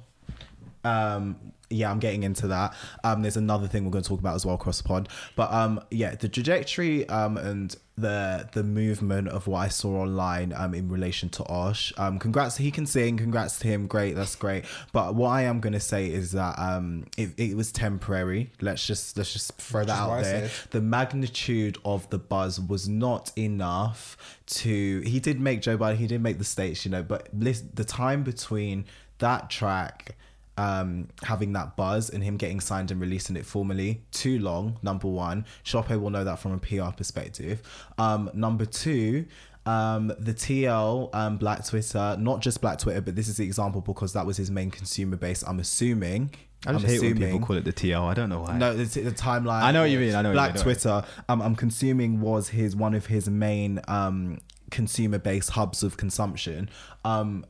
um, yeah, I'm getting into that. Um, there's another thing we're going to talk about as well across the pod. But um, yeah, the trajectory um, and the the movement of what I saw online um, in relation to Osh. Um, congrats, he can sing. Congrats to him. Great, that's great. But what I am going to say is that um, it, it was temporary. Let's just let's just throw Which that out there. The magnitude of the buzz was not enough to. He did make Joe Biden. He did make the States, you know. But the time between that track. Um, having that buzz and him getting signed and releasing it formally, too long. Number one, Shoppe will know that from a P R perspective. Um, number two, um, the T L, um, Black Twitter, not just Black Twitter, but this is the example because that was his main consumer base. I'm assuming. I just I'm hate assuming, when people call it the T L. I don't know why. No, the, the timeline. I know what you mean. I know. Black what you mean, Twitter. Um, I'm consuming was his one of his main um consumer base hubs of consumption. Um,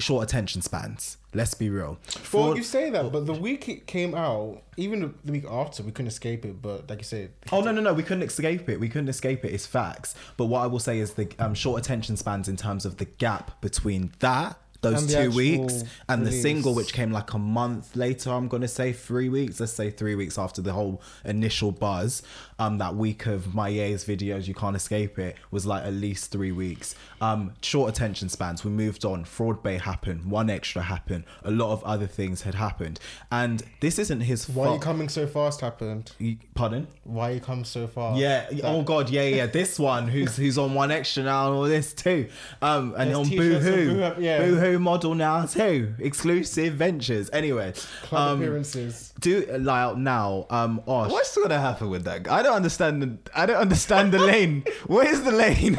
short attention spans. Let's be real. For, well, you say that, but the week it came out, even the week after, we couldn't escape it. But like you said, oh no, no, no, we couldn't escape it. We couldn't escape it. It's facts. But what I will say is the um, short attention spans in terms of the gap between that, those two weeks, and release. The single, which came like a month later. I'm gonna say three weeks. Let's say three weeks after the whole initial buzz. Um, that week of Maye's videos, you can't escape it, was like at least three weeks. Um, short attention spans. We moved on. Fraud Bay happened. One Extra happened. A lot of other things had happened, and this isn't his fault. Why Are You Coming So Fast happened. Pardon? Why You Come So Fast? Yeah. That- oh God. Yeah. Yeah. This one, who's who's on One Extra now, and all this too. Um, and There's on Boohoo. Boohoo. Yeah. Boohoo. co-model now too. Exclusive ventures. Anyway, club um, appearances. Do like now. Um, Osh. What's gonna happen with that? I don't understand. The, I don't understand the lane. Where is the lane?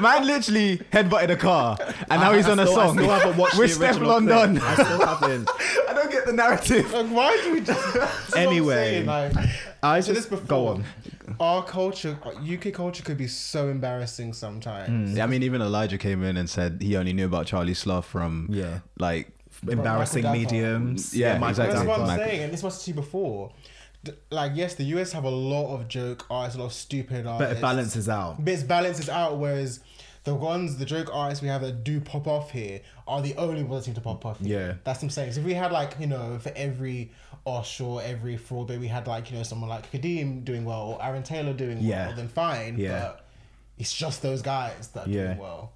Man, literally headbutted a car, and now I, he's I on still, a song. I still haven't watched with Steph London. I still haven't. I don't get the narrative. Like, why do we just? Anyway, like, I said this before. Go on. Our culture, U K culture, could be so embarrassing sometimes. Mm. Yeah, I mean, even Elijah came in and said he only knew about Charlie Slough from yeah, like from embarrassing mediums. Yeah, yeah, exactly. That's what I'm Michael. saying, and this was to you before. Like, yes, the U S have a lot of joke artists, a lot of stupid artists, but it balances out. But it balances out, whereas the ones, the joke artists we have that do pop off here are the only ones that seem to pop off here. Yeah, that's what I'm saying. So if we had, like, you know, for every Osh or every Fraud Bay, we had, like, you know, someone like Kadeem doing well or Aaron Taylor doing yeah. well, then fine. Yeah. But it's just those guys that are yeah. doing well.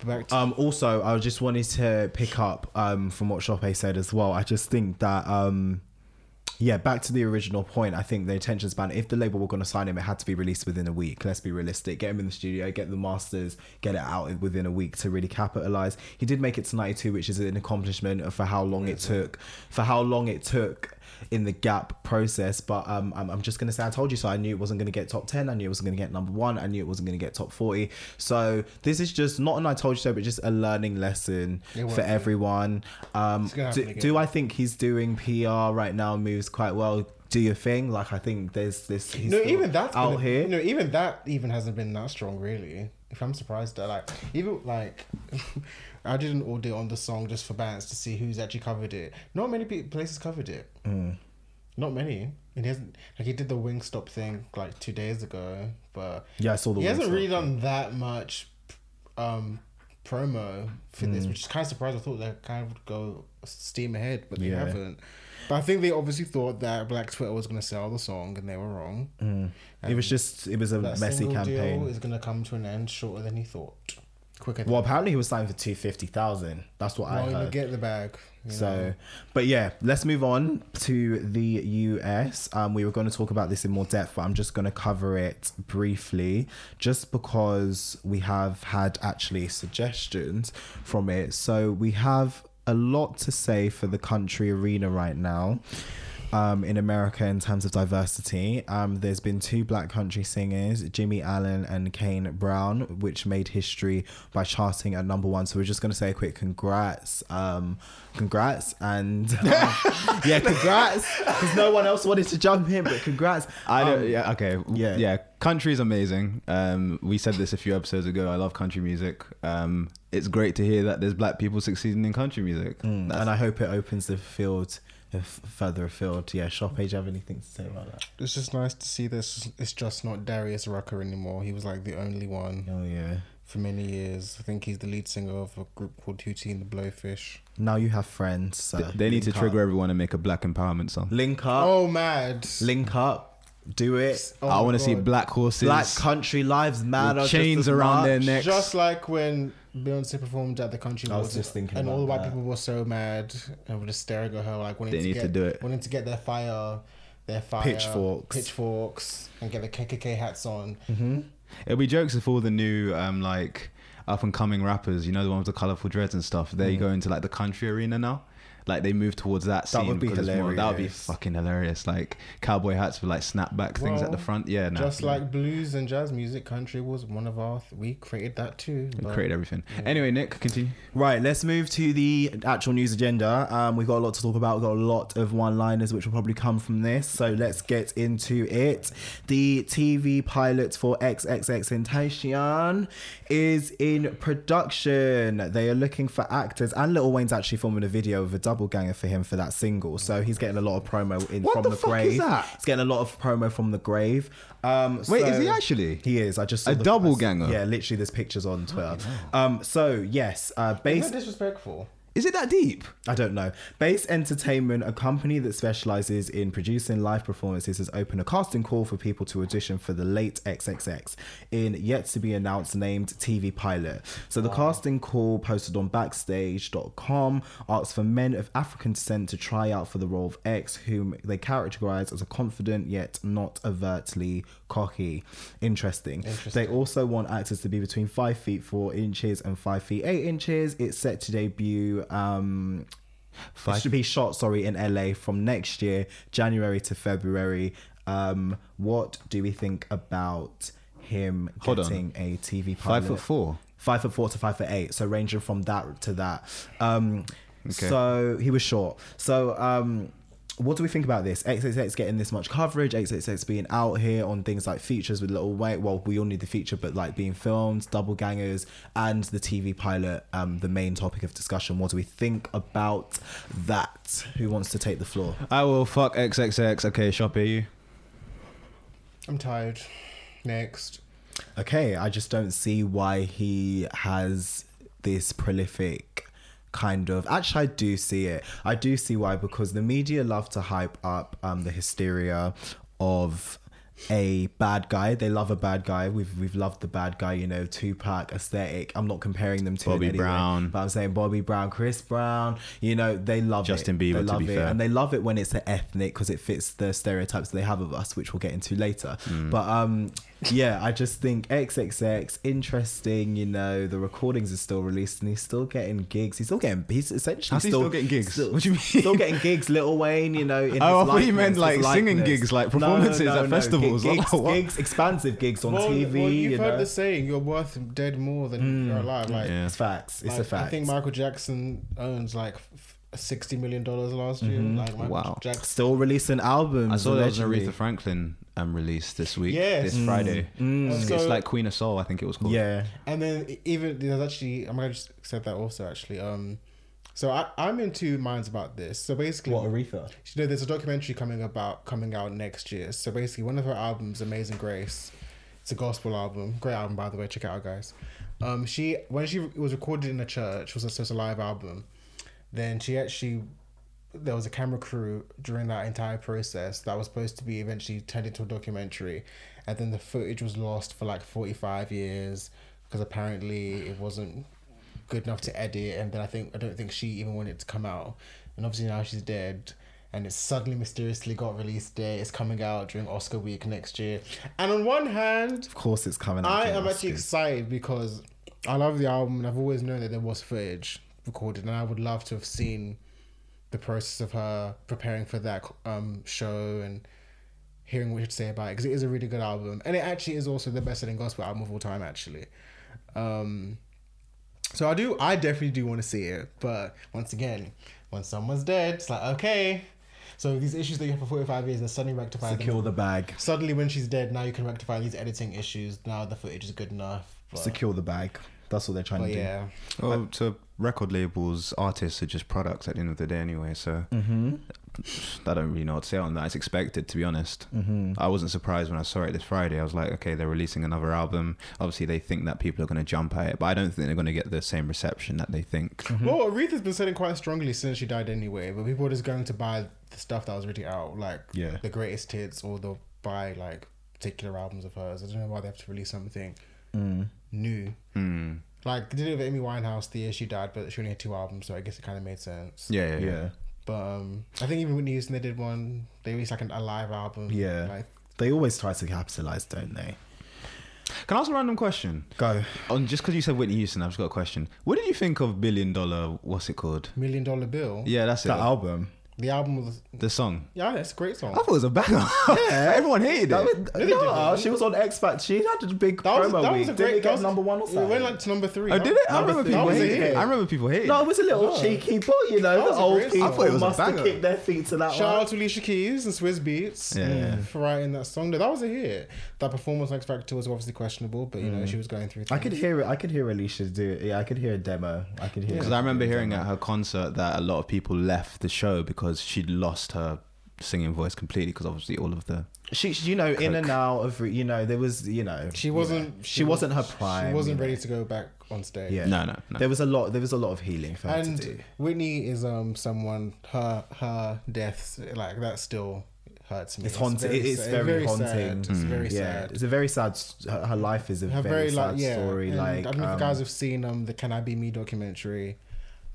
To- um, also, I just wanted to pick up um, from what Shopee said as well. I just think that... Um, Yeah, back to the original point. I think the attention span, if the label were going to sign him, it had to be released within a week. Let's be realistic. Get him in the studio, get the masters, get it out within a week to really capitalise. He did make it to ninety-two, which is an accomplishment for how long it took, for how long it took in the gap process. But um, I'm, I'm just going to say, I told you so. I knew it wasn't going to get top ten. I knew it wasn't going to get number one. I knew it wasn't going to get top forty. So this is just not an I told you so, but just a learning lesson for everyone. Um, do, do I think he's doing P R right now, moves quite well? Do your thing. Like, I think there's this... He's no, even that's... Out gonna, here. No, even that even hasn't been that strong, really. If I'm surprised that, like... Even, like... I did an audit on the song just for bands to see who's actually covered it. Not many pe- places covered it. Mm. Not many. And he hasn't, like, he did the Wingstop thing like two days ago, but yeah, I saw the. He Wingstop hasn't really done thing. that much um, promo for mm. this, which is kind of surprising. I thought they kind of go steam ahead, but they yeah. haven't. But I think they obviously thought that Black Twitter was going to sell the song, and they were wrong. Mm. It was just it was a that messy campaign. Deal is going to come to an end shorter than he thought. Quicker. Well, apparently he was signed for two hundred fifty thousand. That's what well, I heard. You get the bag. You so, know. But yeah, let's move on to the U S. Um, we were going to talk about this in more depth, but I'm just going to cover it briefly, just because we have had actually suggestions from it. So we have a lot to say for the country arena right now. Um, in America, in terms of diversity, um, there's been two black country singers, Jimmy Allen and Kane Brown, which made history by charting at number one. So we're just going to say a quick congrats. Um, congrats. And um, yeah, congrats. Because no one else wanted to jump in, but congrats. I don't, um, yeah, okay. Yeah. Yeah. Country is amazing. Um, we said this a few episodes ago. I love country music. Um, it's great to hear that there's black people succeeding in country music. Mm, and I hope it opens the field further afield. Yeah, Shop Page, have anything to say about that? It's just nice to see this. It's just not Darius Rucker anymore. He was like the only one. Oh yeah. For many years. I think he's the lead singer of a group called Hootie and the Blowfish. Now you have friends. So they, they need to trigger up. everyone and make a black empowerment song. Link up. Oh mad. Link up. Do it. Oh, I want to see black horses. Black country lives matter. With chains around much. their necks. Just like when Beyonce performed at the country I was just thinking and all the white that. people were so mad and were just staring at her like wanting they to need get, to do it. Wanting to get their fire, their fire pitchforks, pitchforks, and get the K K K hats on. Mm-hmm. It'll be jokes if all the new um like up and coming rappers, you know, the ones with the colourful dreads and stuff. They mm. go into like the country arena now. Like they move towards that, that scene. That would be hilarious. More, that would be fucking hilarious. Like cowboy hats with like snapback things well, at the front. Yeah, no. Just yeah. like blues and jazz music, country was one of our. Th- we created that too. We created everything. Yeah. Anyway, Nick, continue. Right, let's move to the actual news agenda. Um, we've got a lot to talk about. We've got a lot of one-liners which will probably come from this. So let's get into it. The T V pilot for XXXTentacion is in production. They are looking for actors, and Lil Wayne's actually filming a video of a double doppelganger for him for that single, so he's getting a lot of promo in what from the, the fuck grave. Is that? He's getting a lot of promo from the grave. Um, Wait, so is he actually? He is. I just saw a the, doppelganger. I saw, yeah, literally. There's pictures on Twitter. Oh, um, so yes, uh, based. Isn't that disrespectful? Is it that deep? I don't know. Base Entertainment, a company that specializes in producing live performances, has opened a casting call for people to audition for the late triple X in yet-to-be-announced named T V pilot. So the wow. casting call, posted on Backstage dot com, asks for men of African descent to try out for the role of X, whom they characterize as a confident yet not overtly cocky. Interesting. Interesting. They also want actors to be between five feet four inches and five feet eight inches. It's set to debut... Um, it should be shot, sorry, in L A from next year, January to February. Um, what do we think about him Hold getting on. a T V pilot? Five foot four, five foot four to five foot eight. So ranging from that to that. Um, okay. So he was short. So. Um, What do we think about this? triple X getting this much coverage, triple X being out here on things like features with Little Wayne. Well, we all knew the feature, but like being filmed, Double Gangers, and the T V pilot, um, the main topic of discussion. What do we think about that? Who wants to take the floor? I will fuck triple X. Okay, Shoppy, you? I'm tired. Next. Okay, I just don't see why he has this prolific... kind of actually I do see it I do see why, because the media love to hype up um the hysteria of a bad guy. They love a bad guy. We've we've loved the bad guy, you know, Tupac aesthetic. I'm not comparing them to Bobby anyway, Brown, but I'm saying Bobby Brown, Chris Brown, you know, they love Justin it. Bieber, they love to be it. Fair. And they love it when it's ethnic, because it fits the stereotypes they have of us, which we'll get into later. mm. But um yeah, I just think triple X, interesting, you know, the recordings are still released and he's still getting gigs. He's still getting, he's essentially still, still getting gigs. Still, what do you mean? Still getting gigs, Lil Wayne, you know. In oh, I thought you meant like singing gigs, like performances no, no, at no, festivals. G- gigs, oh, gigs, expansive gigs on well, T V. Well, you've you know? heard the saying, you're worth dead more than mm, you're alive. Like, yeah. It's facts. It's like, a fact. I think Michael Jackson owns like... sixty million dollars last year. Mm-hmm. Like Michael wow. Jackson. Still releasing albums. I saw there was an Aretha Franklin um, release this week. Yes. This mm. Friday. Mm. So, it's like Queen of Soul, I think it was called. Yeah. And then even there's actually, I'm going to just accept that also actually. Um, so I, I'm in two minds about this. So basically. What, Aretha? You know, there's a documentary coming about coming out next year. So basically one of her albums, Amazing Grace, it's a gospel album. Great album, by the way. Check it out, guys. Um, she When she was recorded in a church, it was a, it was a live album. Then she actually, there was a camera crew during that entire process that was supposed to be eventually turned into a documentary. And then the footage was lost for like forty-five years because apparently it wasn't good enough to edit. And then I think, I don't think she even wanted it to come out. And obviously now she's dead. And it suddenly mysteriously got released there. It's coming out during Oscar week next year. And on one hand... Of course it's coming out. I am actually excited because I love the album and I've always known that there was footage recorded, and I would love to have seen the process of her preparing for that um show and hearing what she'd say about it, because it is a really good album and it actually is also the best selling gospel album of all time actually. Um so I do I definitely do want to see it, but once again, when someone's dead, it's like, okay, so these issues that you have for forty-five years are suddenly rectified. Secure them. The bag. Suddenly when she's dead, now you can rectify these editing issues, now the footage is good enough. But... secure the bag. That's what they're trying but to yeah. do. Well, to record labels, artists are just products at the end of the day anyway, so mm-hmm. I don't really know what to say on that. It's expected, to be honest. Mm-hmm. I wasn't surprised when I saw it this Friday. I was like, okay, they're releasing another album. Obviously, they think that people are going to jump at it, but I don't think they're going to get the same reception that they think. Mm-hmm. Well, Aretha's been selling quite strongly since she died anyway, but people are just going to buy the stuff that was already out, like yeah. the greatest hits, or they'll buy like particular albums of hers. I don't know why they have to release something mm. new. Mm. Like they did it with Amy Winehouse the year she died, but she only had two albums, so I guess it kind of made sense. Yeah, yeah, yeah. But um, I think even Whitney Houston, they did one. They released like an, a live album. Yeah, like, they always try to capitalize, don't they? Can I ask a random question? Go on. Just because you said Whitney Houston, I've just got a question. What did you think of Billion Dollar? What's it called? Million Dollar Bill. Yeah, that's it. That album. The album was... The song. Yeah, it's a great song. I thought it was a banger. Yeah. Everyone hated that it. Was, no, no she was on X Factor. She had a big that promo was, that week. Was a great, did it get was, number one or something? It went like to number three. Oh, did it? I remember, people hated it. I remember people hated it. No, it was a little oh. cheeky, but, you know, the old people I thought it was must a banger. Have kicked their feet to that Shout one. Shout out to Alicia Keys and Swizz Beatz yeah. for writing that song. That was a hit. That performance on X Factor was obviously questionable, but, you know, mm. she was going through things. I could hear it. I could hear Alicia do it. Yeah, I could hear a demo. I could hear Because I remember hearing at her concert that a lot of people left the show because she'd lost her singing voice completely, because obviously all of the she, you know, coke. in and out of, you know, there was, you know, she wasn't, yeah. she, she wasn't her prime. She wasn't ready know. to go back on stage. Yeah, no, no, no. There was a lot. There was a lot of healing for her and to do. Whitney is um someone. Her her death, like, that still hurts me. It's haunting. It is very, very haunting. Sad. It's mm. very yeah. sad. It's a very sad. Her, her life is a her very, very sad yeah. story. And like, I don't know if you guys have seen um the Can I Be Me documentary.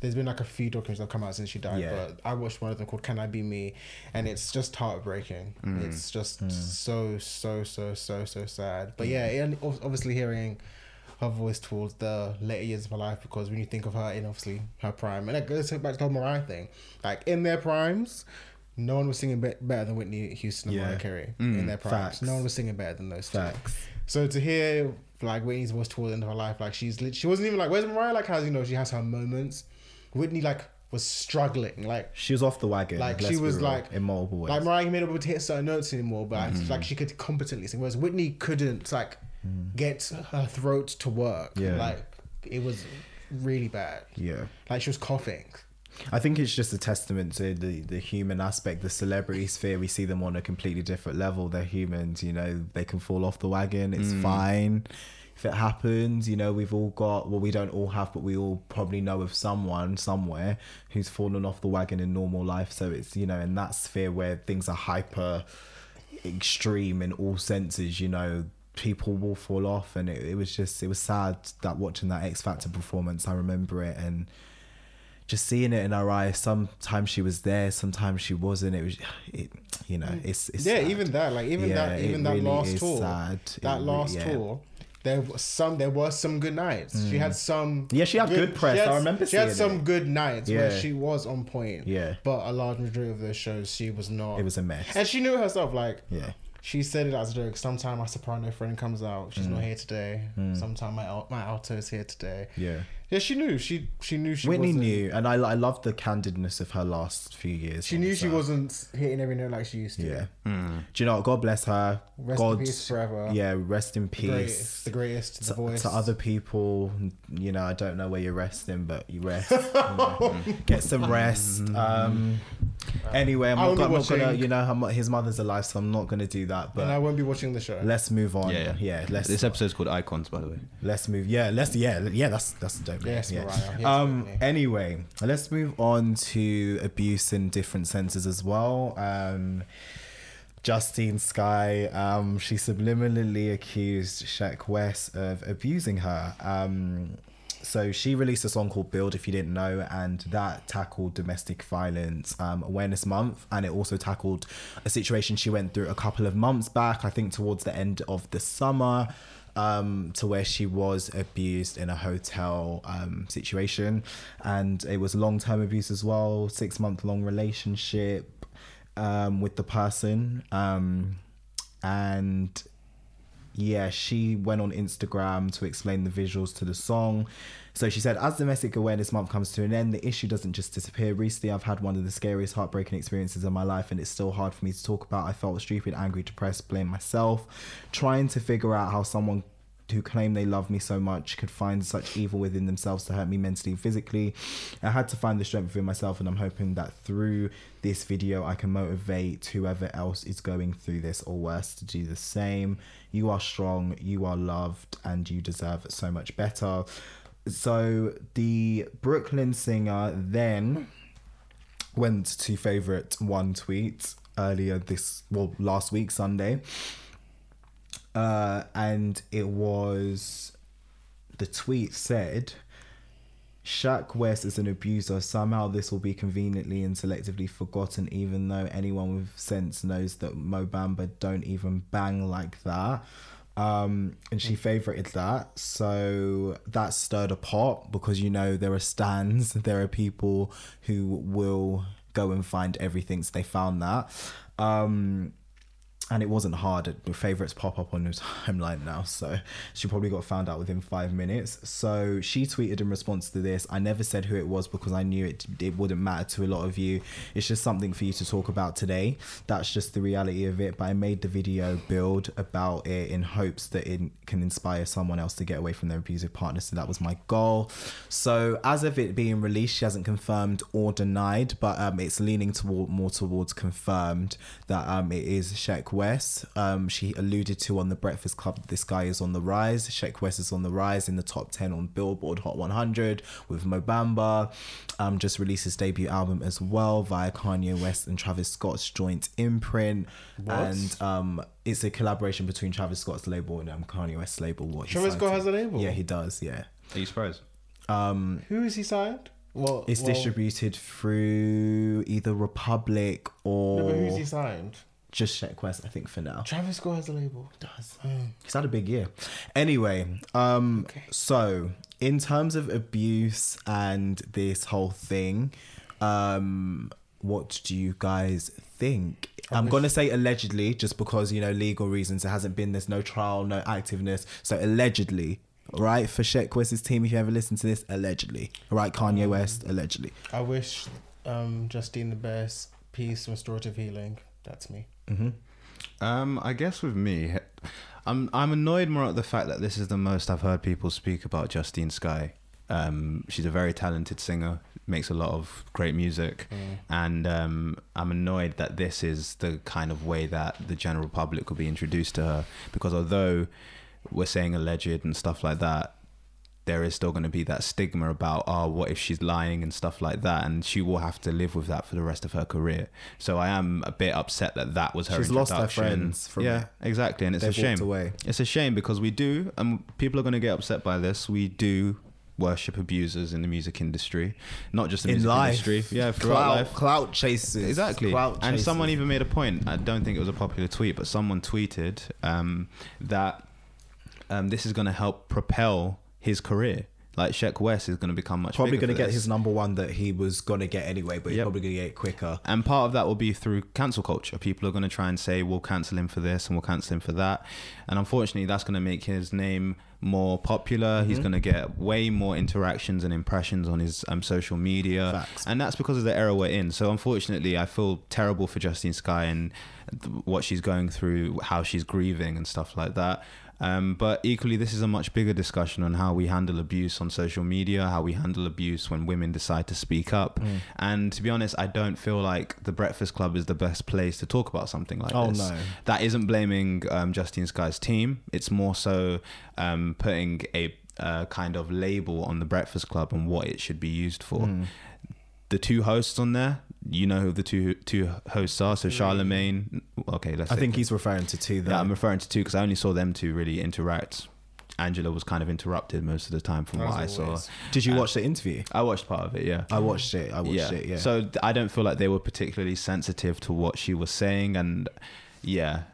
There's been like a few documentaries that have come out since she died, yeah. but I watched one of them called Can I Be Me? And it's just heartbreaking. Mm. It's just mm. so, so, so, so, so sad. But yeah, and obviously hearing her voice towards the later years of her life, because when you think of her in obviously her prime, and that goes back to the whole Mariah thing, like in their primes, no one was singing be- better than Whitney Houston and yeah. Mariah Carey mm. in their primes. Facts. No one was singing better than those two. Facts. So to hear like Whitney's voice towards the end of her life, like she's she wasn't even like, where's Mariah? Like, how, you know, she has her moments. Whitney like was struggling, like she was off the wagon, like she was like in multiple ways. Like Mariah made able to hit certain notes anymore, but mm-hmm. like she could competently sing, whereas Whitney couldn't like mm. get her throat to work. Yeah, like it was really bad. Yeah, like she was coughing. I think it's just a testament to the, the human aspect, the celebrity sphere. We see them on a completely different level. They're humans, you know. They can fall off the wagon. It's mm. fine. If it happens, you know, we've all got, well, we don't all have, but we all probably know of someone somewhere who's fallen off the wagon in normal life. So it's, you know, in that sphere where things are hyper extreme in all senses, you know, people will fall off. And it, it was just, it was sad that watching that X Factor performance, I remember it, and just seeing it in her eyes. Sometimes she was there, sometimes she wasn't. It was, it, you know, it's, it's yeah, sad. Even that, like even yeah, that, even that really last tour, sad. that it, last yeah. tour. There was some. There were some good nights. Mm. She had some. Yeah, she had good, good press. Had, I remember. She had some it. good nights yeah. where she was on point. Yeah. But a large majority of those shows, she was not. It was a mess. And she knew herself. Like. Yeah. She said it as a joke. Sometime my soprano friend comes out. She's mm. not here today. Mm. Sometime my al- my alto is here today. Yeah. Yeah, she knew. She she knew she. Whitney wasn't, knew, and I I loved the candidness of her last few years. She knew she that. wasn't hitting every note like she used to. Yeah. Mm. Do you know? God bless her. Rest God, in peace forever. Yeah, rest in peace. The greatest. The greatest to, the voice. To other people, you know, I don't know where you're resting, but you rest. mm-hmm. Get some rest. Mm-hmm. Um. Anyway, I'm, not, I'm not gonna. You know, I'm, his mother's alive, so I'm not gonna do that. But and I won't be watching the show. Let's move on. Yeah, yeah. yeah let's, this episode's called Icons, by the way. Let's move. Yeah, let's. Yeah, yeah. That's that's dope. Yes, yeah. Mariah. Yes, um. Mariah. Anyway, let's move on to abuse in different senses as well. Um, Justine Skye. Um, she subliminally accused Shaq West of abusing her. Um. So she released a song called Build, if you didn't know, and that tackled Domestic Violence um, Awareness Month, and it also tackled a situation she went through a couple of months back, I think towards the end of the summer, um, to where she was abused in a hotel um, situation, and it was long-term abuse as well, six-month-long relationship um, with the person, um, and... Yeah, she went on Instagram to explain the visuals to the song. So she said, as Domestic Awareness Month comes to an end, the issue doesn't just disappear. Recently, I've had one of the scariest, heartbreaking experiences of my life, and it's still hard for me to talk about. I felt stupid, angry, depressed, blamed myself, trying to figure out how someone who claimed they loved me so much could find such evil within themselves to hurt me mentally and physically. I had to find the strength within myself, and I'm hoping that through this video I can motivate whoever else is going through this or worse to do the same. You are strong, you are loved, and you deserve so much better. So the Brooklyn singer then went to favorite one tweet earlier this, well, last week, Sunday. Uh, and it was, the tweet said, Shaq West is an abuser. Somehow this will be conveniently and selectively forgotten, even though anyone with sense knows that Mo Bamba don't even bang like that. Um, and she favorited that. So that stirred a pot, because, you know, there are stans, there are people who will go and find everything. So they found that. Um, And it wasn't hard. Your favorites pop up on your timeline now. So she probably got found out within five minutes. So she tweeted in response to this, I never said who it was because I knew it, it wouldn't matter to a lot of you. It's just something for you to talk about today. That's just the reality of it. But I made the video build about it in hopes that it can inspire someone else to get away from their abusive partner. So that was my goal. So as of it being released, she hasn't confirmed or denied, but um, it's leaning toward more towards confirmed that um, it is Sheck West. Um, she alluded to on The Breakfast Club that this guy is on the rise. Sheck West is on the rise in the top ten on Billboard Hot one hundred with Mobamba. Um, just released his debut album as well via Kanye West and Travis Scott's joint imprint. What? And um, it's a collaboration between Travis Scott's label and um, Kanye West's label. What Travis Scott has a label? Yeah, he does. Yeah. Are you surprised? Um, Who is he signed? Well, it's well, distributed through either Republic or. No, but who's he signed? Just Sheck West, I think, for now. Travis Scott has a label. Does. Mm. He's had a big year. Anyway, um, okay. So in terms of abuse and this whole thing, um, what do you guys think? I'm going to say allegedly, just because, you know, legal reasons. It hasn't been, there's no trial, no activeness. So allegedly, right, for Sheck West's team, if you ever listen to this, allegedly. Right, Kanye um, West, allegedly. I wish um, Justine the best peace, restorative healing. That's me. Mm-hmm. Um, I guess with me, I'm I'm annoyed more at the fact that this is the most I've heard people speak about Justine Skye. Um, she's a very talented singer, makes a lot of great music, mm. and um, I'm annoyed that this is the kind of way that the general public could be introduced to her. Because although we're saying alleged and stuff like that, there is still going to be that stigma about, oh, what if she's lying and stuff like that, and she will have to live with that for the rest of her career. So I am a bit upset that that was her she's introduction. Lost her friends from yeah it. Exactly, and it's They've a shame away. It's a shame because we do, and people are going to get upset by this, we do worship abusers in the music industry, not just the in music life. industry, yeah, throughout clout, life. Clout chasers, exactly. Clout and chasers. Someone even made a point. I don't think it was a popular tweet, but someone tweeted um, that um, this is going to help propel his career. Like Sheck West is going to become much probably going to get this. His number one that he was going to get anyway, but yep. He's probably going to get it quicker. And part of that will be through cancel culture. People are going to try and say, we'll cancel him for this and we'll cancel him for that. And unfortunately, that's going to make his name more popular. Mm-hmm. He's going to get way more interactions and impressions on his um, social media. Facts. And that's because of the era we're in. So unfortunately, I feel terrible for Justine Skye and th- what she's going through, how she's grieving and stuff like that. Um, but equally, this is a much bigger discussion on how we handle abuse on social media, how we handle abuse when women decide to speak up. Mm. And to be honest, I don't feel like The Breakfast Club is the best place to talk about something like oh, this. Oh, no. That isn't blaming um, Justine Skye's team. It's more so um, putting a uh, kind of label on The Breakfast Club and what it should be used for. Mm. The two hosts on there, you know who the two two hosts are. So Charlemagne, okay, let's. I think he's referring to two. Though. Yeah, I'm referring to two because I only saw them two really interact. Angela was kind of interrupted most of the time from what I saw. Did you watch the interview? I watched part of it. Yeah, I watched it. I watched it. Yeah. So I don't feel like they were particularly sensitive to what she was saying, and yeah.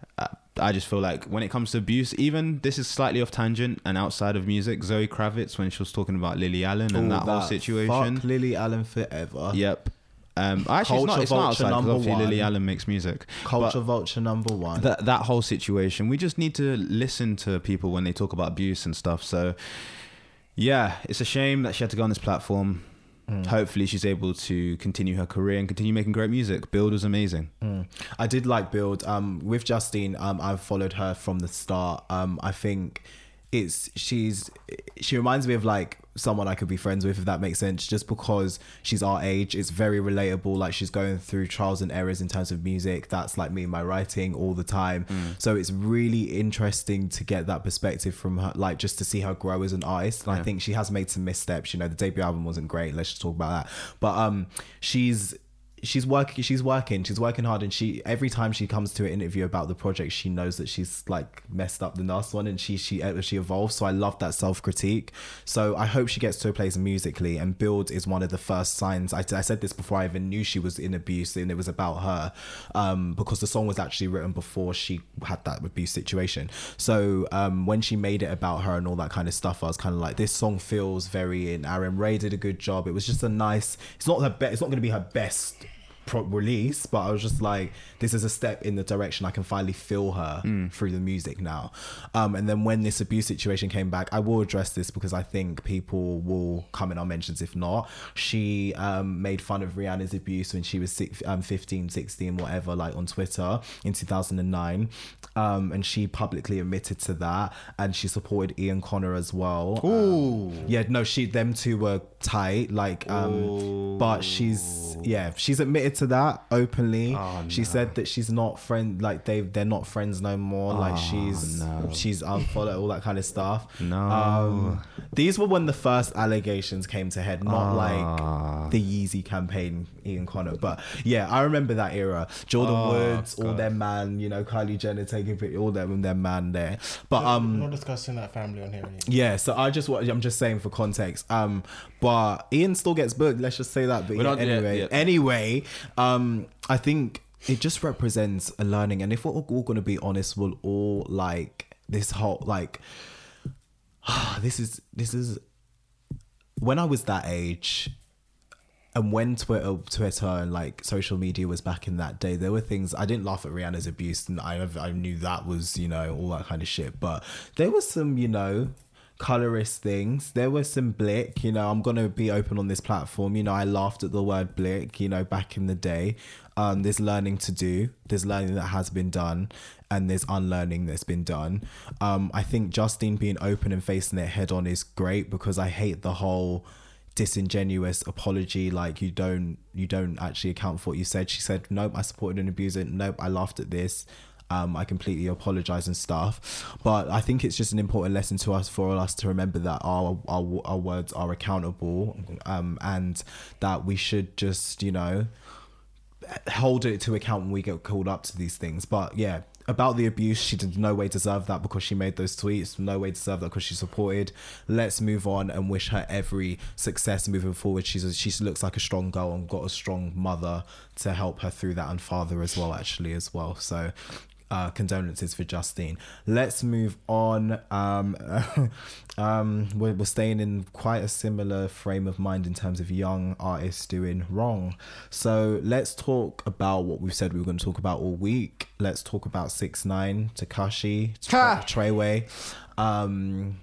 I just feel like when it comes to abuse, even this is slightly off tangent and outside of music, Zoe Kravitz, when she was talking about Lily Allen and Ooh, that, that whole situation. Fuck Lily Allen forever. Yep. Um, actually, it's not, it's not outside because obviously one. Lily Allen makes music. Culture but vulture number one. That that whole situation, we just need to listen to people when they talk about abuse and stuff. So yeah, it's a shame that she had to go on this platform. Mm. Hopefully she's able to continue her career and continue making great music. Build was amazing. Mm. I did like Build. Um, with Justine, um, I've followed her from the start. Um, I think it's she's she reminds me of like someone I could be friends with, if that makes sense, just because she's our age. It's very relatable. Like she's going through trials and errors in terms of music. That's like me and my writing all the time. Mm. So it's really interesting to get that perspective from her, like just to see her grow as an artist. And yeah. I think she has made some missteps. You know, the debut album wasn't great. Let's just talk about that. But um, she's she's working, she's working, she's working hard. And she, every time she comes to an interview about the project, she knows that she's like messed up the last one and she, she, she evolves. So I love that self-critique. So I hope she gets to a place musically, and Build is one of the first signs. I, I said this before I even knew she was in abuse and it was about her, um, because the song was actually written before she had that abuse situation. So, um, when she made it about her and all that kind of stuff, I was kind of like, this song feels very in. Aaron Ray did a good job. It was just a nice, it's not her best, it's not going to be her best pro- release, but I was just like, this is a step in the direction I can finally feel her mm. through the music now. Um, and then when this abuse situation came back, I will address this because I think people will come in our mentions if not. She um, made fun of Rihanna's abuse when she was six, um, fifteen, sixteen, whatever, like on Twitter in two thousand nine. Um, and she publicly admitted to that, and she supported Ian Connor as well. Ooh. Um, yeah, no, she them two were tight, like, um, but she's, yeah, she's admitted to that openly. Oh, no. She said that she's not friend, like they they're not friends no more. Oh, like she's no. she's unfollowed, all that kind of stuff. No, um, these were when the first allegations came to head, not oh. like the Yeezy campaign, Ian Connor. But yeah, I remember that era. Jordan oh, Woods, God. all their man, you know, Kylie Jenner taking pictures, all them their man there. But we're, um, we're not discussing that family on here anymore. Yeah, so I just I'm just saying for context. Um, but Ian still gets booked. Let's just say that. But yeah, not, anyway, yeah, yeah. anyway, um, I think it just represents a learning, and if we're all going to be honest, we'll all like this whole like ah, this is this is when I was that age. And when Twitter, Twitter and like social media was back in that day, there were things, I didn't laugh at Rihanna's abuse, and I I knew that was, you know, all that kind of shit. But there was some, you know, colorist things. There was some blick, you know, I'm going to be open on this platform. You know, I laughed at the word blick, you know, back in the day. Um, there's learning to do. There's learning that has been done, and there's unlearning that's been done. Um, I think Justine being open and facing it head on is great, because I hate the whole disingenuous apology, like you don't you don't actually account for what you said. She said, nope, I supported an abuser, nope, I laughed at this, um I completely apologize and stuff. But I think it's just an important lesson to us, for all us to remember that our, our our words are accountable, um and that we should just, you know, hold it to account when we get called up to these things. But yeah, about the abuse, she did no way deserve that because she made those tweets, no way deserve that because she supported. Let's move on and wish her every success moving forward. She's a, she looks like a strong girl and got a strong mother to help her through that, and father as well, actually, as well. So uh, condolences for Justine. Let's move on. Um, um, we're, we're staying in quite a similar frame of mind in terms of young artists doing wrong. So let's talk about what we've said we were going to talk about all week. Let's talk about six nine, Tekashi, Tra- Treyway. Um,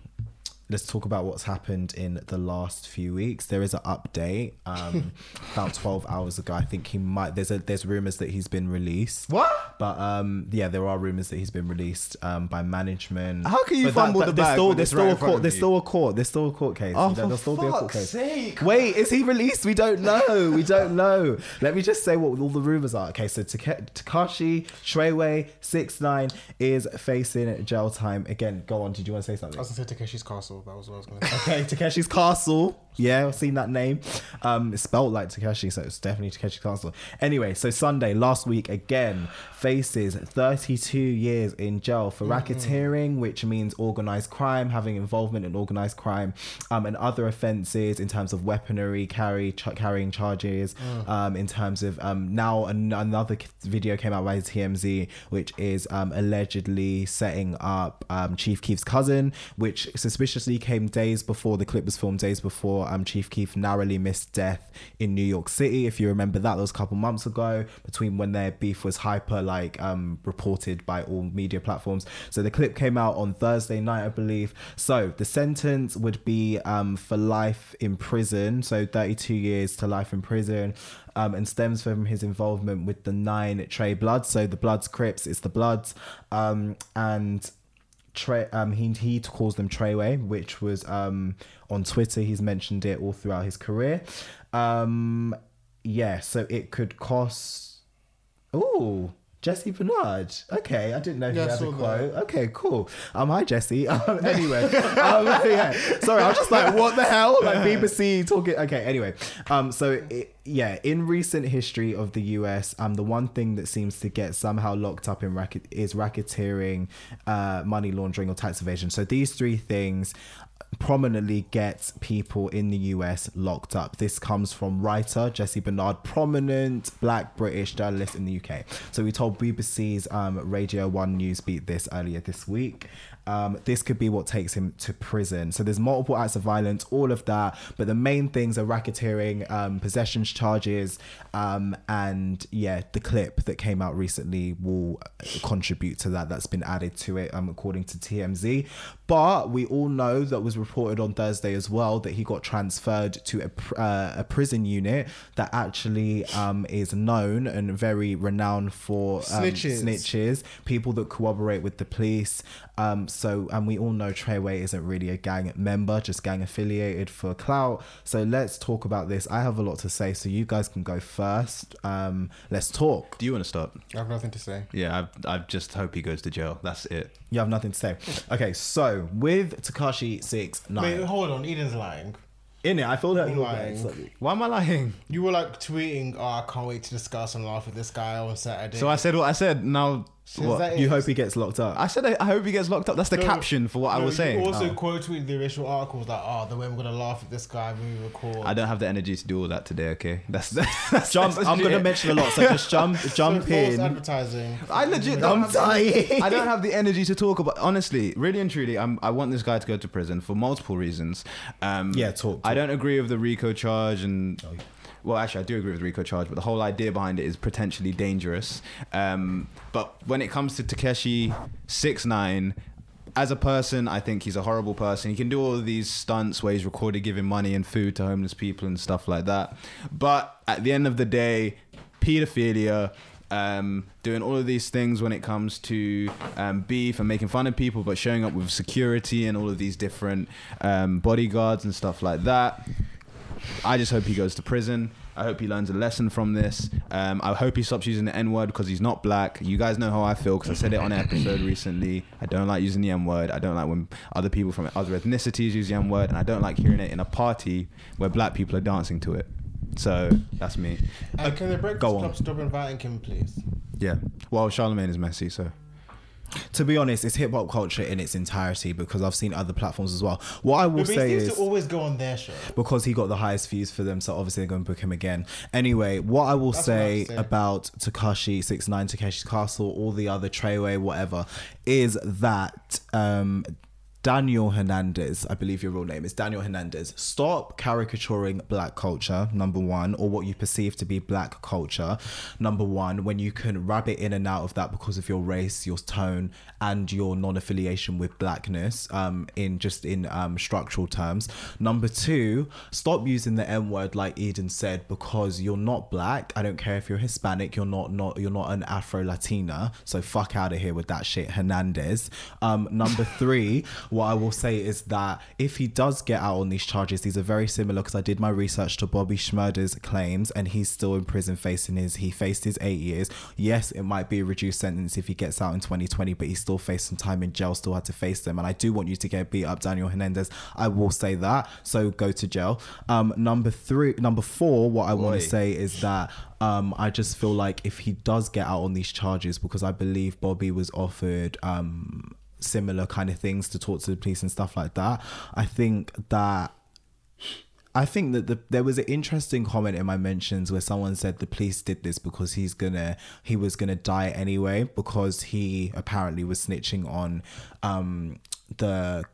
let's talk about what's happened in the last few weeks. There is an update um, about twelve hours ago. I think he might. There's a, there's rumors that he's been released. What? But um, yeah, there are rumors that he's been released um, by management. How can you but fumble that, that, the bag? Still, there's, still right a court, there's still a court. There's still a court case. Oh, for still fuck's a court case. sake! Wait, is he released? We don't know. We don't know. Let me just say what all the rumors are. Okay, so Tekashi Treyway, six nine is facing jail time again. Go on. Did you want to say something? I was gonna say Takeshi's Castle. That was what I was going to say. Okay, Takeshi's Castle. Yeah, I've seen that name. Um, it's spelled like Tekashi, so it's definitely Takeshi's Castle. Anyway, so Sunday, last week, again, faces thirty-two years in jail for racketeering, mm. which means organised crime, having involvement in organised crime, um, and other offences in terms of weaponry, carry ch- carrying charges, mm. um, in terms of... Um, now an- another video came out by T M Z, which is um, allegedly setting up um, Chief Keef's cousin, which suspiciously came days before, the clip was filmed days before Um, Chief Keef narrowly missed death in New York City. If you remember that, that was a couple months ago, between when their beef was hyper like um, reported by all media platforms. So the clip came out on Thursday night, I believe. So the sentence would be um, for life in prison, so thirty-two years to life in prison, um, and stems from his involvement with the nine Trey Bloods. So the Bloods, Crips, it's the Bloods, um, and Trey, um, he he calls them Treyway, which was um on Twitter. He's mentioned it all throughout his career. Um, yeah, so it could cost. Oh, Jesse Bernard. Okay, I didn't know he yeah, had a quote. That. Okay, cool. Um, hi Jesse. Um, anyway, um, yeah. Sorry, I was just like, what the hell? Like B B C talking. Okay, anyway. Um, so it. Yeah, in recent history of the U S, um, the one thing that seems to get somehow locked up in racket is racketeering, uh, money laundering, or tax evasion. So these three things prominently get people in the U S locked up. This comes from writer Jesse Bernard, prominent Black British journalist in the U K. So we told B B C's um, Radio One News beat this earlier this week. Um, this could be what takes him to prison. So there's multiple acts of violence, all of that, but the main things are racketeering, um, possession, huge charges. Um, and yeah, the clip that came out recently will contribute to that. That's been added to it, um, according to T M Z. But we all know that was reported on Thursday as well that he got transferred to a, uh, a prison unit that actually um, is known and very renowned for um, snitches. snitches, people that cooperate with the police. Um, so, and we all know Treyway isn't really a gang member, just gang affiliated for clout. So let's talk about this. I have a lot to say, so you guys can go first. Um, let's talk. Do you want to start? I have nothing to say. Yeah, I just hope he goes to jail. That's it. You have nothing to say. Okay, so with Tekashi six nine. Wait, hold on. Eden's lying. In it, I feel that you're lying. Like, why am I lying? You were like tweeting, "Oh, I can't wait to discuss and laugh with this guy on Saturday." So I said what I said. Now, so what? You hope he gets locked up. I said I, I hope he gets locked up. That's the no, caption for what no, I was you saying. Also, oh. quote tweeted the original articles like, "Oh, the way I'm gonna laugh at this guy when we record." I don't have the energy to do all that today. Okay, that's, that's jump. That's I'm legit. Gonna mention a lot, so just jump, jump so in. False advertising. I legit. I'm dying. I don't have the energy to talk about. Honestly, really and truly, I'm. I want this guy to go to prison for multiple reasons. Um, yeah, talk. talk. I don't agree with the RICO charge and. Oh. Well, actually, I do agree with RICO charge, but the whole idea behind it is potentially dangerous. Um, but when it comes to Takeshi six nine, as a person, I think he's a horrible person. He can do all of these stunts where he's recorded giving money and food to homeless people and stuff like that. But at the end of the day, paedophilia... Um, doing all of these things when it comes to um, beef and making fun of people, but showing up with security and all of these different um, bodyguards and stuff like that. I just hope he goes to prison. I hope he learns a lesson from this. Um, I hope he stops using the N-word because he's not black. You guys know how I feel because I said it on an episode recently. I don't like using the N-word. I don't like when other people from other ethnicities use the N-word, and I don't like hearing it in a party where black people are dancing to it. So that's me. Uh, okay, can the Breakfast Club on. Stop inviting him, please? Yeah. Well, Charlemagne is messy, so. To be honest, it's hip hop culture in its entirety because I've seen other platforms as well. What I will but say he seems is to always go on their show because he got the highest views for them, so obviously they're going to book him again. Anyway, what I will say, what say about Tekashi six nine, Takeshi's Castle, all the other Treyway, whatever, is that. Um, Daniel Hernandez, I believe your real name is Daniel Hernandez. Stop caricaturing black culture, number one, or what you perceive to be black culture, number one, when you can rabbit in and out of that because of your race, your tone, and your non-affiliation with blackness, um, in just in um, structural terms. Number two, stop using the N-word like Eden said, because you're not black. I don't care if you're Hispanic, you're not not you're not an Afro-Latina, so fuck out of here with that shit, Hernandez. Um, number three. What I will say is that if he does get out on these charges, these are very similar because I did my research to Bobby Schmurder's claims and he's still in prison facing his, he faced his eight years. Yes, it might be a reduced sentence if he gets out in twenty twenty, but he still faced some time in jail, still had to face them. And I do want you to get beat up, Daniel Hernandez. I will say that. So go to jail. Um, number three, number four, what I want to say is that Um, I just feel like if he does get out on these charges, because I believe Bobby was offered um, similar kind of things to talk to the police and stuff like that. I think that I think that the, there was an interesting comment in my mentions where someone said the police did this because he's gonna he was gonna die anyway because he apparently was snitching on um the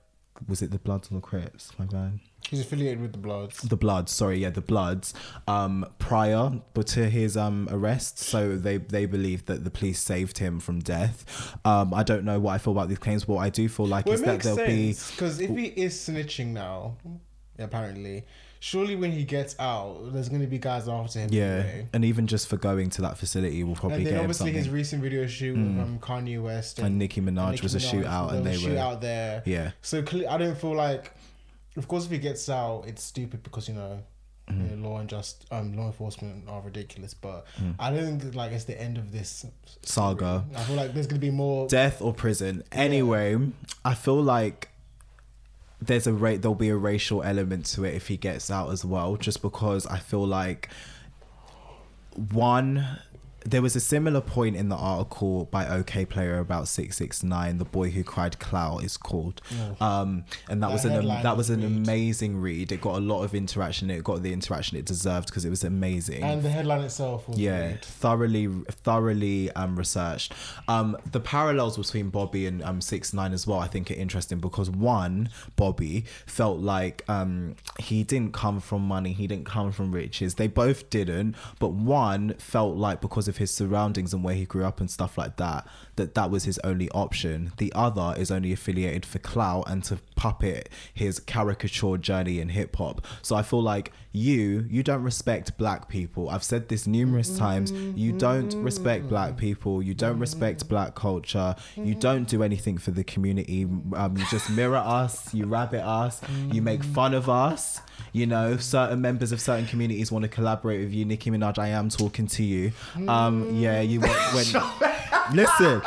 was it the Bloods or the Crips, my bad. He's affiliated with the Bloods. The Bloods, sorry, yeah, the Bloods. Um, prior, but to his um arrest, so they they believe that the police saved him from death. Um, I don't know what I feel about these claims, but what I do feel like well, is that there'll sense, be because if he is snitching now, apparently. Surely when he gets out, there's going to be guys after him. Yeah, anyway. And even just for going to that facility, we'll probably get him something. And then obviously his recent video shoot mm. with um, Kanye West. And, and Nicki Minaj and Nicki was a Minaj, shootout. And they were... shootout there. Yeah. So I don't feel like... Of course, if he gets out, it's stupid because, you know, mm. you know law and just um, law enforcement are ridiculous. But mm. I don't think, like, it's the end of this saga. I feel like there's going to be more... Death or prison. Yeah. Anyway, I feel like... there's a rate there'll be a racial element to it if he gets out as well, just because I feel like one There was a similar point in the article by OK Player about six six nine, The Boy Who Cried Clout is called. Oh. Um, and that, that was an um, that was an read. amazing read. It got a lot of interaction. It got the interaction it deserved because it was amazing. And the headline itself was yeah, great. thoroughly thoroughly um, researched. Um, the parallels between Bobby and um, six nine as well, I think, are interesting because one, Bobby felt like um, he didn't come from money, he didn't come from riches. They both didn't, but one felt like because of his surroundings and where he grew up and stuff like that, that that was his only option. The other is only affiliated for clout and to puppet his caricature journey in hip hop. So I feel like you, you don't respect black people. I've said this numerous times. You don't respect black people. You don't respect black culture. You don't do anything for the community. Um, you just mirror us. You rabbit us. You make fun of us. You know, certain members of certain communities want to collaborate with you. Nicki Minaj, I am talking to you. Um, yeah, you when, when listen.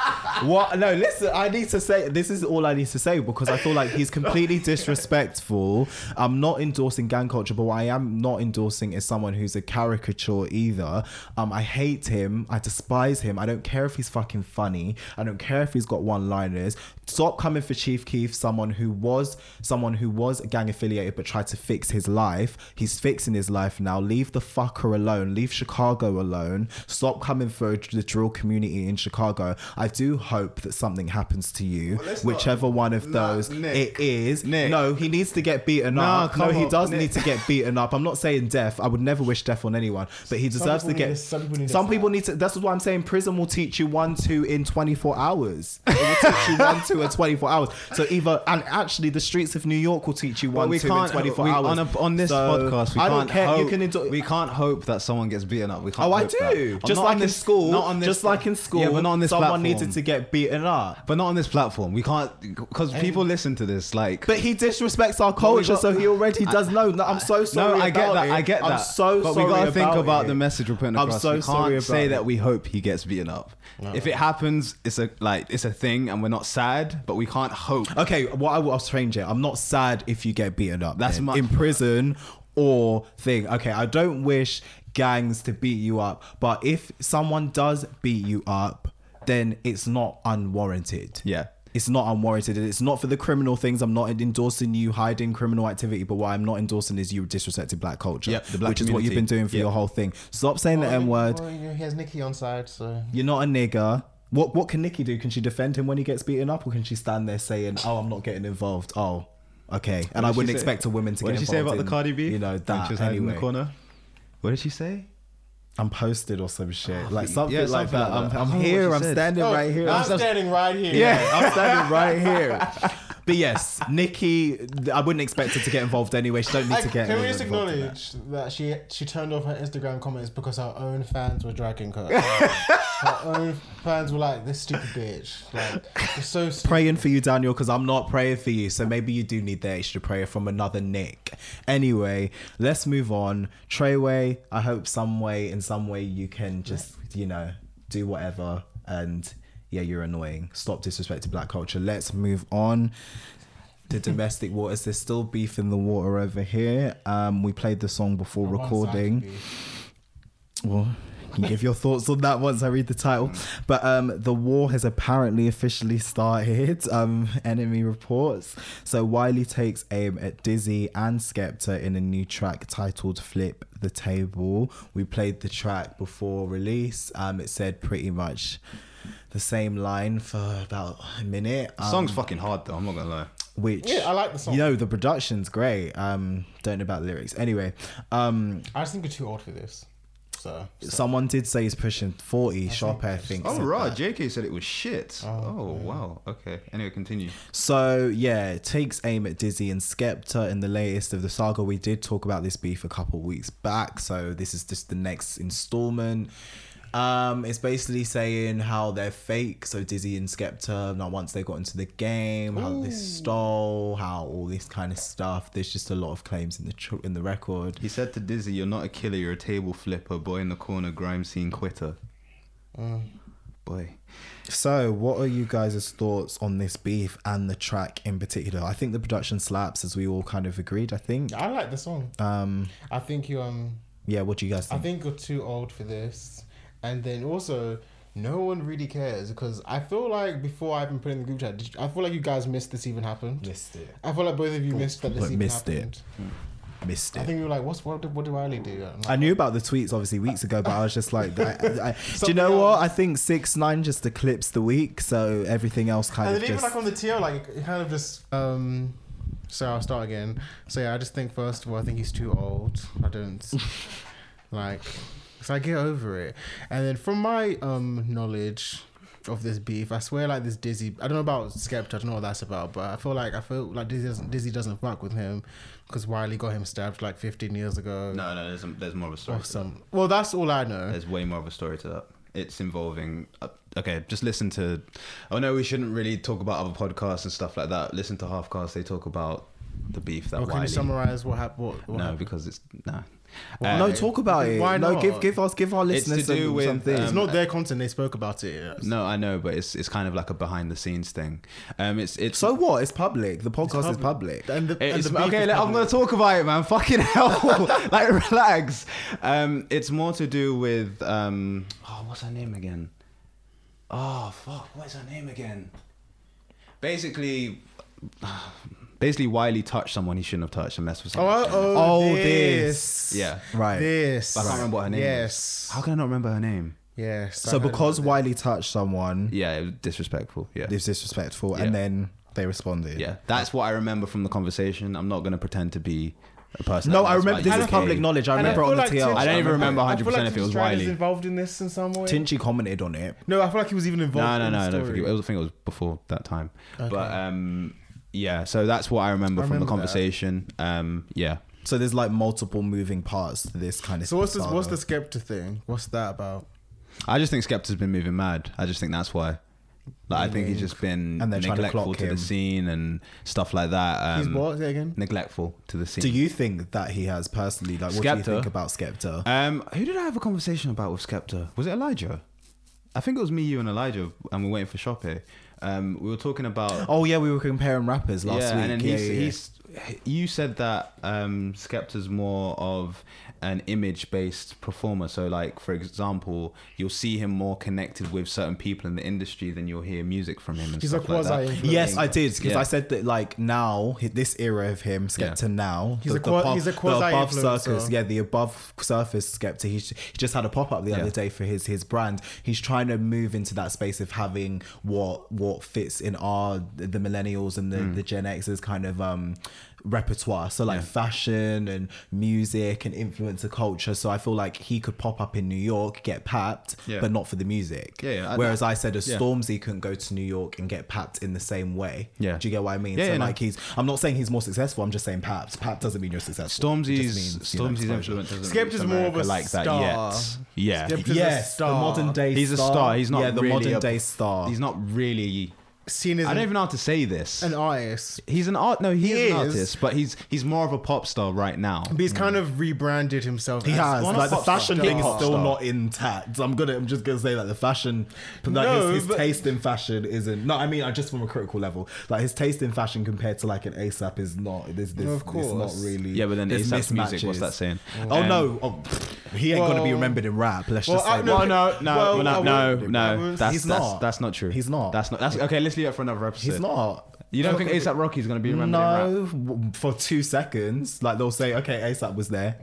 What? No, listen. I need to say this is all I need to say because I feel like he's completely disrespectful. I'm not endorsing gang culture, but what I am not endorsing is someone who's a caricature either. Um, I hate him. I despise him. I don't care if he's fucking funny. I don't care if he's got one-liners. Stop coming for Chief Keef, someone who was someone who was gang affiliated but tried to fix his life. He's fixing his life now. Leave the fucker alone. Leave Chicago alone. Stop coming for the drill community in Chicago. I do hope that something happens to you, well, whichever not, one of those Nick, it is. Nick. No, he needs to get beaten no, up. No, he does Nick. need to get beaten up. I'm not saying death. I would never wish death on anyone, but he deserves to get. A, some people need, some people need to. That's why I'm saying prison will teach you one, two in twenty-four hours. It will teach you one, two in twenty-four hours. So either, and actually, the streets of New York will teach you one, well, we two in twenty-four we, hours. On, a, on this so, podcast, we I can't. Don't care. Hope, you can endure, we can't hope that someone gets beaten up. We can't. Oh, hope I do. That. Just like in school. Not on this. Just like in school. Yeah, but not on this. Someone needed to get beaten up, but not on this platform. We can't, because people listen to this. Like, but he disrespects our culture, got, so he already does I, know. No, I'm so sorry. No, I get that. It. I get that. I'm so but sorry. But we gotta think about, about the message we're putting across. I'm so we sorry can't about say it. That we hope he gets beaten up. No. If it happens, it's a like it's a thing, and we're not sad, but we can't hope. Okay, what well, I will change it. I'm not sad if you get beaten up. That's my in prison or thing. Okay, I don't wish gangs to beat you up, but if someone does beat you up, then it's not unwarranted. Yeah. It's not unwarranted. It's not for the criminal things. I'm not endorsing you hiding criminal activity, but what I'm not endorsing is you disrespecting black culture, yep, the black which community. Is what you've been doing for yep. your whole thing. Stop saying well, the N word. Well, he has Nicki on side, so... You're not a nigger. What What can Nicki do? Can she defend him when he gets beaten up, or can she stand there saying, oh, I'm not getting involved. Oh, okay. And I wouldn't expect a woman to get involved. What did she say about the Cardi B? You know, that she was anyway. In the corner. What did she say? I'm posted or some shit, oh, like something, yeah, like, something that. like that. I'm, I'm oh, here. I'm said. standing no, right here. I'm, I'm standing st- right here. Yeah, I'm standing right here. But yes, Nicki, I wouldn't expect her to get involved anyway. She don't need I, to get. Can we just acknowledge that. that she she turned off her Instagram comments because her own fans were dragging her. Her own fans were like, "This stupid bitch." Like, it's so stupid. Praying for you, Daniel, because I'm not praying for you. So maybe you do need the extra prayer from another Nick. Anyway, let's move on. Treyway, I hope some way in some way you can just you know do whatever and. Yeah, you're annoying. Stop disrespecting black culture. Let's move on. The domestic waters. There's still beef in the water over here. Um, we played the song before I recording. Well, you can give your thoughts on that once I read the title. But um, the war has apparently officially started. Um, Enemy reports. So Wiley takes aim at Dizzy and Skepta in a new track titled Flip the Table. We played the track before release. Um, it said pretty much... the same line for about a minute. The song's um, fucking hard though, I'm not gonna lie. Which yeah, I like the song. You know, the production's great. Um, don't know about lyrics. Anyway, um, I just think we're too old for this. So, so. Someone did say he's pushing forty. Sharp Air thinks. Oh right, that. J K said it was shit. Oh, oh yeah. Wow. Okay. Anyway, continue. So yeah, it takes aim at Dizzy and Skepta in the latest of the saga. We did talk about this beef a couple of weeks back, so this is just the next installment. Um, it's basically saying how they're fake. So Dizzy and Skepta, not once they got into the game, how Ooh. they stole, how all this kind of stuff. There's just a lot of claims in the tr- in the record. He said to Dizzy, "You're not a killer, you're a table flipper, boy in the corner, grime scene quitter." Mm. Boy. So, what are you guys' thoughts on this beef and the track in particular? I think the production slaps, as we all kind of agreed. I think I like the song. Um, I think you um. Yeah, what do you guys think? I think you're too old for this. And then also, no one really cares, because I feel like before I even put in the group chat, I feel like you guys missed this even happened. Missed it. I feel like both of you missed that this even missed happened. It. Mm. Missed it. I think you were like, "What's what? What do I really do?" Like, I knew about the tweets obviously weeks ago, but I was just like, I, I, I, "Do you know else. what? I think six nine just eclipsed the week, so everything else kind and of." And then even like on the T O, like it kind of just. Um, so I'll start again. So yeah, I just think first of all, I think he's too old. I don't like. So I get over it. And then from my um knowledge of this beef, I swear like this Dizzy, I don't know about Skepta, I don't know what that's about, but I feel like I feel like Dizzy doesn't, Dizzy doesn't fuck with him because Wiley got him stabbed like fifteen years ago. No, no, there's, there's more of a story. Awesome. To that. Well, that's all I know. There's way more of a story to that. It's involving, uh, okay, just listen to, I know we shouldn't really talk about other podcasts and stuff like that. Listen to Halfcast, they talk about the beef that well, Wiley. Can you summarize what happened? What, what no, happened? Because it's, nah. Uh, no, talk about it. Why not? No, give give us give our listeners to do some, with, something. Um, it's not their content. They spoke about it. Yes. No, I know, but it's it's kind of like a behind the scenes thing. Um, it's it's so what? It's public. The podcast is public. And the, and the okay, is I'm gonna talk about it, man. Fucking hell, like relax. Um, it's more to do with um. Oh, what's her name again? Oh fuck, what's her name again? Basically. Basically, Wiley touched someone he shouldn't have touched, and that's what's happening. Oh, oh, oh this. this. Yeah. Right. This. But I can't remember what her name is. Yes. Was. How can I not remember her name? Yes. So, because Wiley touched someone. Yeah, it was disrespectful. Yeah. It was disrespectful, yeah. And then they responded. Yeah. That's what I remember from the conversation. I'm not going to pretend to be a person. No, I remember this is public knowledge. I remember on the T L. I don't even remember one hundred percent if it was Wiley. Was involved in this in some way? Tinchy commented on it. No, I feel like he was even involved in the story. No, no, no. I think it was before that time. But, um,. yeah, so that's what I remember, I remember from the conversation. That. Um, yeah. So there's like multiple moving parts to this kind of so stuff. So what's this, what's the Skepta thing? What's that about? I just think Skepta's been moving mad. I just think that's why. Like, I think he's just been and neglectful to, to the scene and stuff like that. Um, he's what again? Neglectful to the scene. Do you think that he has personally? Like, Skepta? What do you think about Skepta? Um, who did I have a conversation about with Skepta? Was it Elijah? I think it was me, you, and Elijah, and we're waiting for Shoppe. Um, we were talking about. Oh yeah, we were comparing rappers last yeah, week. And then yeah, he's, yeah. He's, you said that um, Skepta's more of an image-based performer. So, like for example, you'll see him more connected with certain people in the industry than you'll hear music from him. And he's stuff like, like that. Yes, I did because yeah. I said that like now this era of him, Skepta yeah. now, he's the, a quasi, he's a quasi the above surface, yeah, the above surface Skepta. He, he just had a pop up the yeah. other day for his his brand. He's trying to move into that space of having what what. fits in our the millennials and the, mm. the Gen X's kind of um repertoire, so like yeah. fashion and music and influencer culture. So I feel like he could pop up in New York, get papped, yeah. but not for the music. Yeah, yeah. Whereas I said a yeah. Stormzy couldn't go to New York and get papped in the same way. Yeah, do you get what I mean? Yeah, so yeah, like no. he's, I'm not saying he's more successful. I'm just saying papped. Papped doesn't mean you're successful. Stormzy's means, Stormzy's you know, influence. Skepta's more of a like star. That yet. Yeah, Skepta's yes, a star. The modern day. He's star. a star. He's not. Yeah, the really modern a, day star. He's not really. Seen as I don't even know how to say this. An artist. He's an art. No, he, he is, is an artist, but he's he's more of a pop star right now. But he's mm. kind of rebranded himself. He as has. Like the fashion star. thing is still star. not intact. I'm gonna. I'm just gonna say that the fashion, like no, his, his but, taste in fashion isn't. No, I mean, I just from a critical level, like his taste in fashion compared to like an ASAP is not. This, this, no, of course, it's not really. Yeah, but then ASAP's music. What's that saying? Oh, um, oh no, oh, he ain't well, gonna be remembered in rap. Let's well, just say. Well, no, no, no, no, no. That's not. That's not true. He's not. That's not. That's okay. Let's leave it for another episode. He's not. You don't think ASAP Rocky's going to be remembered no, in rap? For two seconds. Like, they'll say, okay, ASAP was there.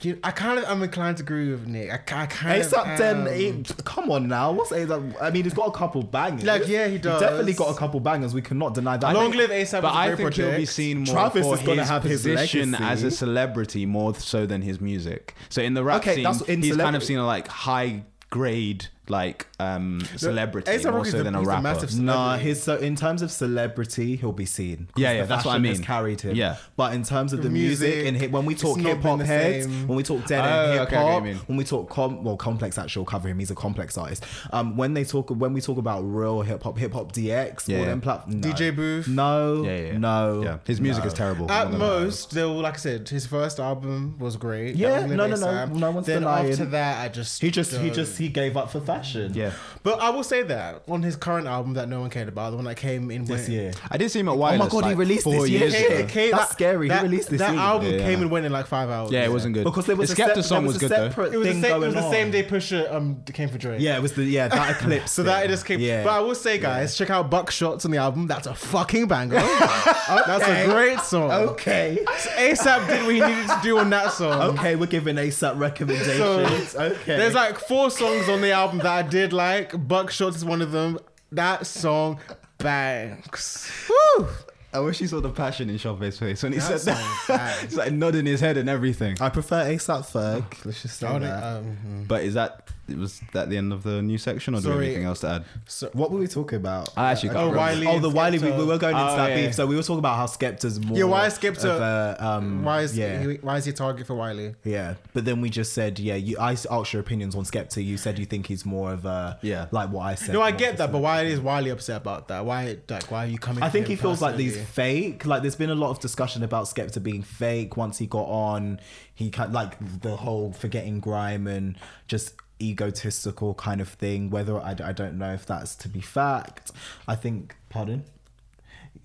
Dude, I kind of, I'm inclined to agree with Nick. I, I kind ASAP of... then, it, come on now. What's ASAP? I mean, he's got a couple bangers. Like, yeah, he does. He definitely got a couple bangers. We cannot deny that. Long live ASAP. But I think he'll be seen more Travis for is his, have his position legacy. As a celebrity more so than his music. So in the rap okay, scene, that's, in he's kind of seen a, like, high... grade like um celebrity no, more so than a rapper. Nah, his so in terms of celebrity, he'll be seen. Yeah, yeah, that's what I mean. Has carried him. Yeah, but in terms of the, the music, music and hip, when we talk hip hop heads, same. when we talk dead end oh, hip hop, okay, okay, I mean. when we talk com well complex actually will cover him. He's a complex artist. Um, when they talk when we talk about real hip hop, hip hop D X, yeah, all yeah. them platforms, no. D J Booth, no, yeah, yeah. no, yeah. his music no. is terrible. At most, though, like I said, his first album was great. Yeah, no, no, no, no one's denying. Then after that, I just he just he just. he gave up for fashion. Caution. Yeah. But I will say that on his current album that no one cared about, the one that came in this went, year. I did see him at Wireless. Oh my god, like, he released four this year. It came, it came, That's that, scary. That, he released this that year. That album yeah, came yeah. and went in like five hours. Yeah, it wasn't good. Because there was the Skepta song was, was good though. It was the same. It was the same day Pusha um came for Drake. Yeah, it was the yeah that eclipse. So that it just came. But I will say, guys, check out Buckshots on the album. That's a fucking banger. That's a great song. Okay. ASAP did what he needed to do on that song. Okay, we're giving ASAP recommendations. So, okay. There's like four songs on the album that I did like. Buckshot is one of them. That song bangs. Woo! I wish you saw the passion in Sharpay's face when he that said that. He's like nodding his head and everything. I prefer ASAP Ferg. Let's just say oh, that. Um, but is that was that the end of the new section, or do we have anything else to add? So, what were we talking about? I actually got oh, Wiley oh the Skepta. Wiley. We were going into oh, that yeah. beef, so we were talking about how Skepta's more. Yeah, why is Skepta? Of a, um, why is yeah. he, why is he a target for Wiley? Yeah, but then we just said yeah. You, I asked your opinions on Skepta. You said you think he's more of a yeah. like what I said. No, I get that, but why is Wiley upset about that? Why like why are you coming? I think he feels like these. Fake, like there's been a lot of discussion about Skepta being fake. Once he got on, he kind like the whole forgetting grime and just egotistical kind of thing. Whether I, I don't know if that's to be fact. I think, pardon,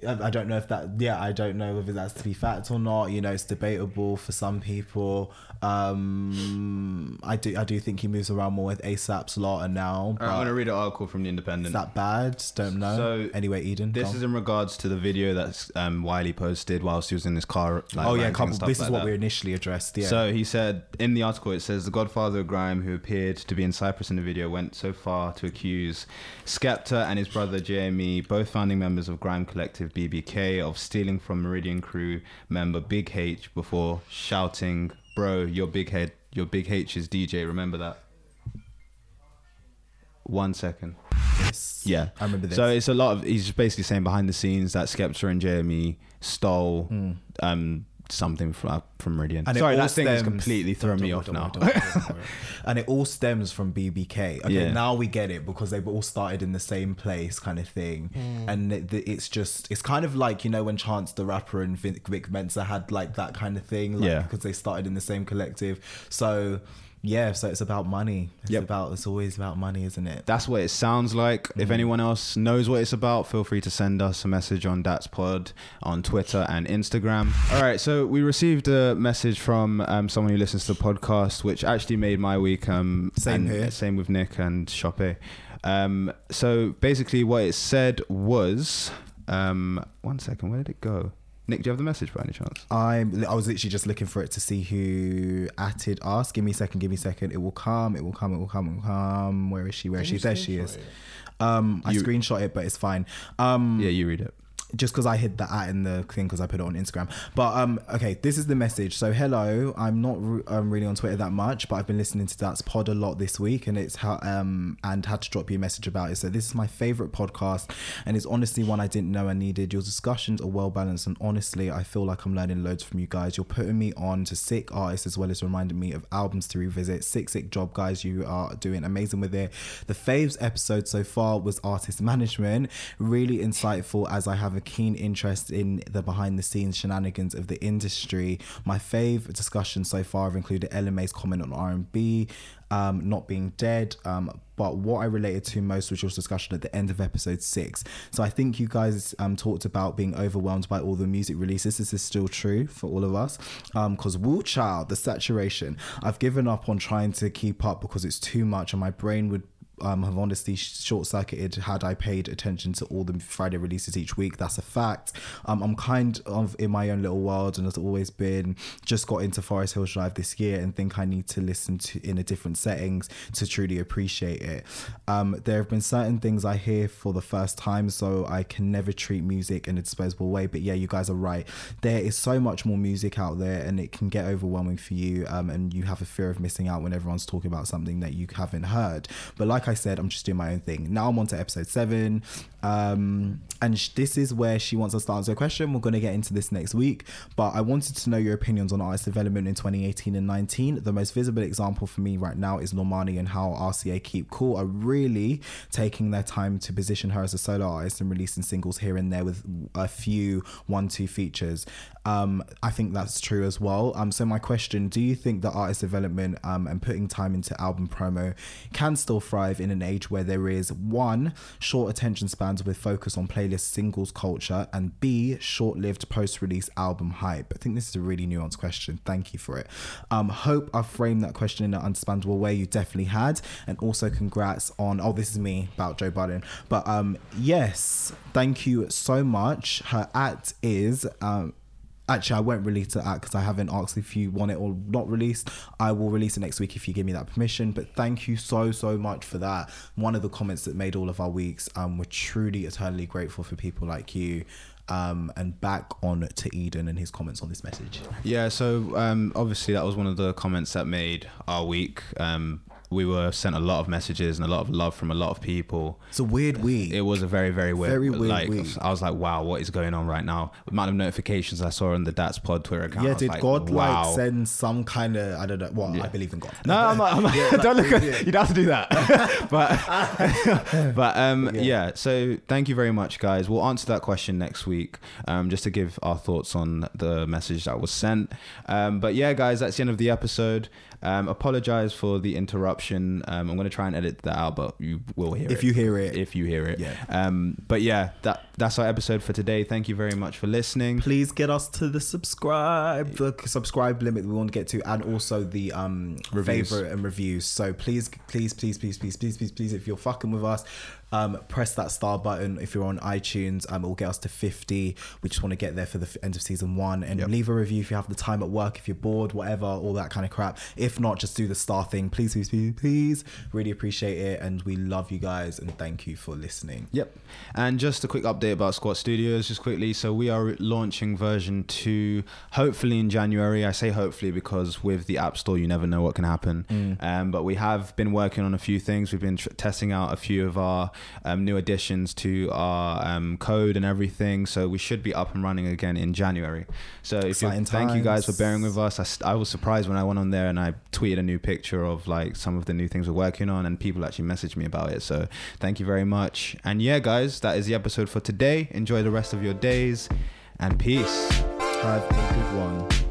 I, I don't know if that. Yeah, I don't know whether that's to be fact or not. You know, it's debatable for some people. Um, I do, I do think he moves around more with ASAP's lot now. Right, I'm gonna read an article from The Independent. Is that bad? Don't know. So anyway, Eden. This is in regards to the video that um, Wiley posted whilst he was in his car. Like, oh yeah, come, this like is what that. we initially addressed. Yeah. So he said in the article, it says the Godfather of Grime, who appeared to be in Cyprus in the video, went so far to accuse Skepta and his brother Jamie, both founding members of Grime Collective B B K, of stealing from Meridian Crew member Big H before shouting, "Bro, your big head, your big H is D J." Remember that. One second. Yes. Yeah, I remember this. So it's a lot of. He's basically saying behind the scenes that Skepta and Jamie stole mm. um, something from from Meridian. And Sorry, that thing has completely thrown me off now. And it all stems from B B K. Okay, yeah. Now we get it because they've all started in the same place, kind of thing. Mm. And it, it's just, it's kind of like, you know, when Chance the Rapper and Vic, Vic Mensa had like that kind of thing, like, yeah, because they started in the same collective. So yeah, so it's about money. It's yep. about, it's always about money, isn't it? That's what it sounds like. Mm. If anyone else knows what it's about, feel free to send us a message on DatsPod on Twitter and Instagram. All right, so we received a message from um, someone who listens to the podcast, which actually made my week. Um, same here. Same with Nick and Shoppe. Um, so basically what it said was, um, one second, where did it go? Nick, do you have the message by any chance? I'm, I was literally just looking for it to see who atted us. Give me a second, give me a second. It will come, it will come, it will come, it will come. Where is she? Where is she? There she is. Um, I screenshot it, but it's fine. Um, yeah, you read it. Just because I hid the at in the thing because I put it on Instagram. But um, okay, this is the message. So hello, I'm not re- I'm really on Twitter that much, but I've been listening to That's Pod a lot this week, and it's how um and had to drop you a message about it. So this is my favorite podcast, and it's honestly one I didn't know I needed. Your discussions are well balanced, and honestly, I feel like I'm learning loads from you guys. You're putting me on to sick artists as well as reminding me of albums to revisit. Sick, sick job, guys. You are doing amazing with it. The faves episode so far was artist management, really insightful as I have a keen interest in the behind the scenes shenanigans of the industry. My fave discussions so far have included L M A's comment on R and B um, not being dead, um, but what I related to most was your discussion at the end of episode six. So I think you guys um, talked about being overwhelmed by all the music releases. This is still true for all of us because um, woo child, the saturation. I've given up on trying to keep up because it's too much and my brain would Um, have honestly short-circuited had I paid attention to all the Friday releases each week. That's a fact. Um, I'm kind of in my own little world and has always been. Just got into Forest Hills Drive this year and think I need to listen to in a different settings to truly appreciate it. Um, there have been certain things I hear for the first time, so I can never treat music in a disposable way. But yeah, you guys are right. There is so much more music out there and it can get overwhelming for you um, and you have a fear of missing out when everyone's talking about something that you haven't heard. But like I said, I'm just doing my own thing. Now I'm on to episode seven. Um, and sh- this is where she wants us to answer a question. We're going to get into this next week. But I wanted to know your opinions on artist development in twenty eighteen and nineteen. The most visible example for me right now is Normani and how R C A Keep Cool are really taking their time to position her as a solo artist and releasing singles here and there with a few one, two features. Um, I think that's true as well. Um, so my question, do you think that artist development um, and putting time into album promo can still thrive alive in an age where there is one, short attention spans with focus on playlist singles culture, and B, short-lived post-release album hype. I think this is a really nuanced question. Thank you for it. Um, hope I've framed that question in an understandable way. You definitely had. And also congrats on, oh, this is me about Joe Budden. But um, yes, thank you so much. Her at is... Um, Actually, I won't release the act because I haven't asked if you want it or not released. I will release it next week if you give me that permission. But thank you so, so much for that. One of the comments that made all of our weeks. Um, we're truly eternally grateful for people like you. Um, and back on to Eden and his comments on this message. Yeah, so um, obviously that was one of the comments that made our week. Um, we were sent a lot of messages and a lot of love from a lot of people. It's a weird week. It was a very, very weird, very weird like, week. I was like, wow, what is going on right now? The amount of notifications I saw on the Dats Pod Twitter account. Yeah, did like, God wow. like send some kind of, I don't know, well, yeah. I believe in God. No, I'm not, I'm not yeah, don't look at, yeah. you don't have to do that. but but um, yeah. yeah, so thank you very much, guys. We'll answer that question next week. Week, um, just to give our thoughts on the message that was sent. Um, but yeah, guys, that's the end of the episode. Um, apologize for the interruption. Um, I'm going to try and edit that out, but you will hear it. If you hear it. If you hear it. Yeah. Um, but yeah, that that's our episode for today. Thank you very much for listening. Please get us to the subscribe, the subscribe limit we want to get to, and also the um, favorite and reviews. So please, please, please, please, please, please, please, please, if you're fucking with us, Um, press that star button if you're on iTunes. Um, it will get us to fifty. We just want to get there for the f- end of season one. And yep. leave a review if you have the time at work, if you're bored, whatever, all that kind of crap. If not, just do the star thing. Please, please, please, please. Really appreciate it. And we love you guys. And thank you for listening. Yep. And just a quick update about Squat Studios, just quickly. So we are launching version two, hopefully in January. I say hopefully because with the App Store, you never know what can happen. Mm. Um, but we have been working on a few things. We've been tr- testing out a few of our Um, new additions to our um, code and everything, so we should be up and running again in January. So if you, thank you guys for bearing with us. I, I was surprised when I went on there and I tweeted a new picture of like some of the new things we're working on, and people actually messaged me about it, so thank you very much. And yeah, guys, that is the episode for today. Enjoy the rest of your days and peace. Have a good one.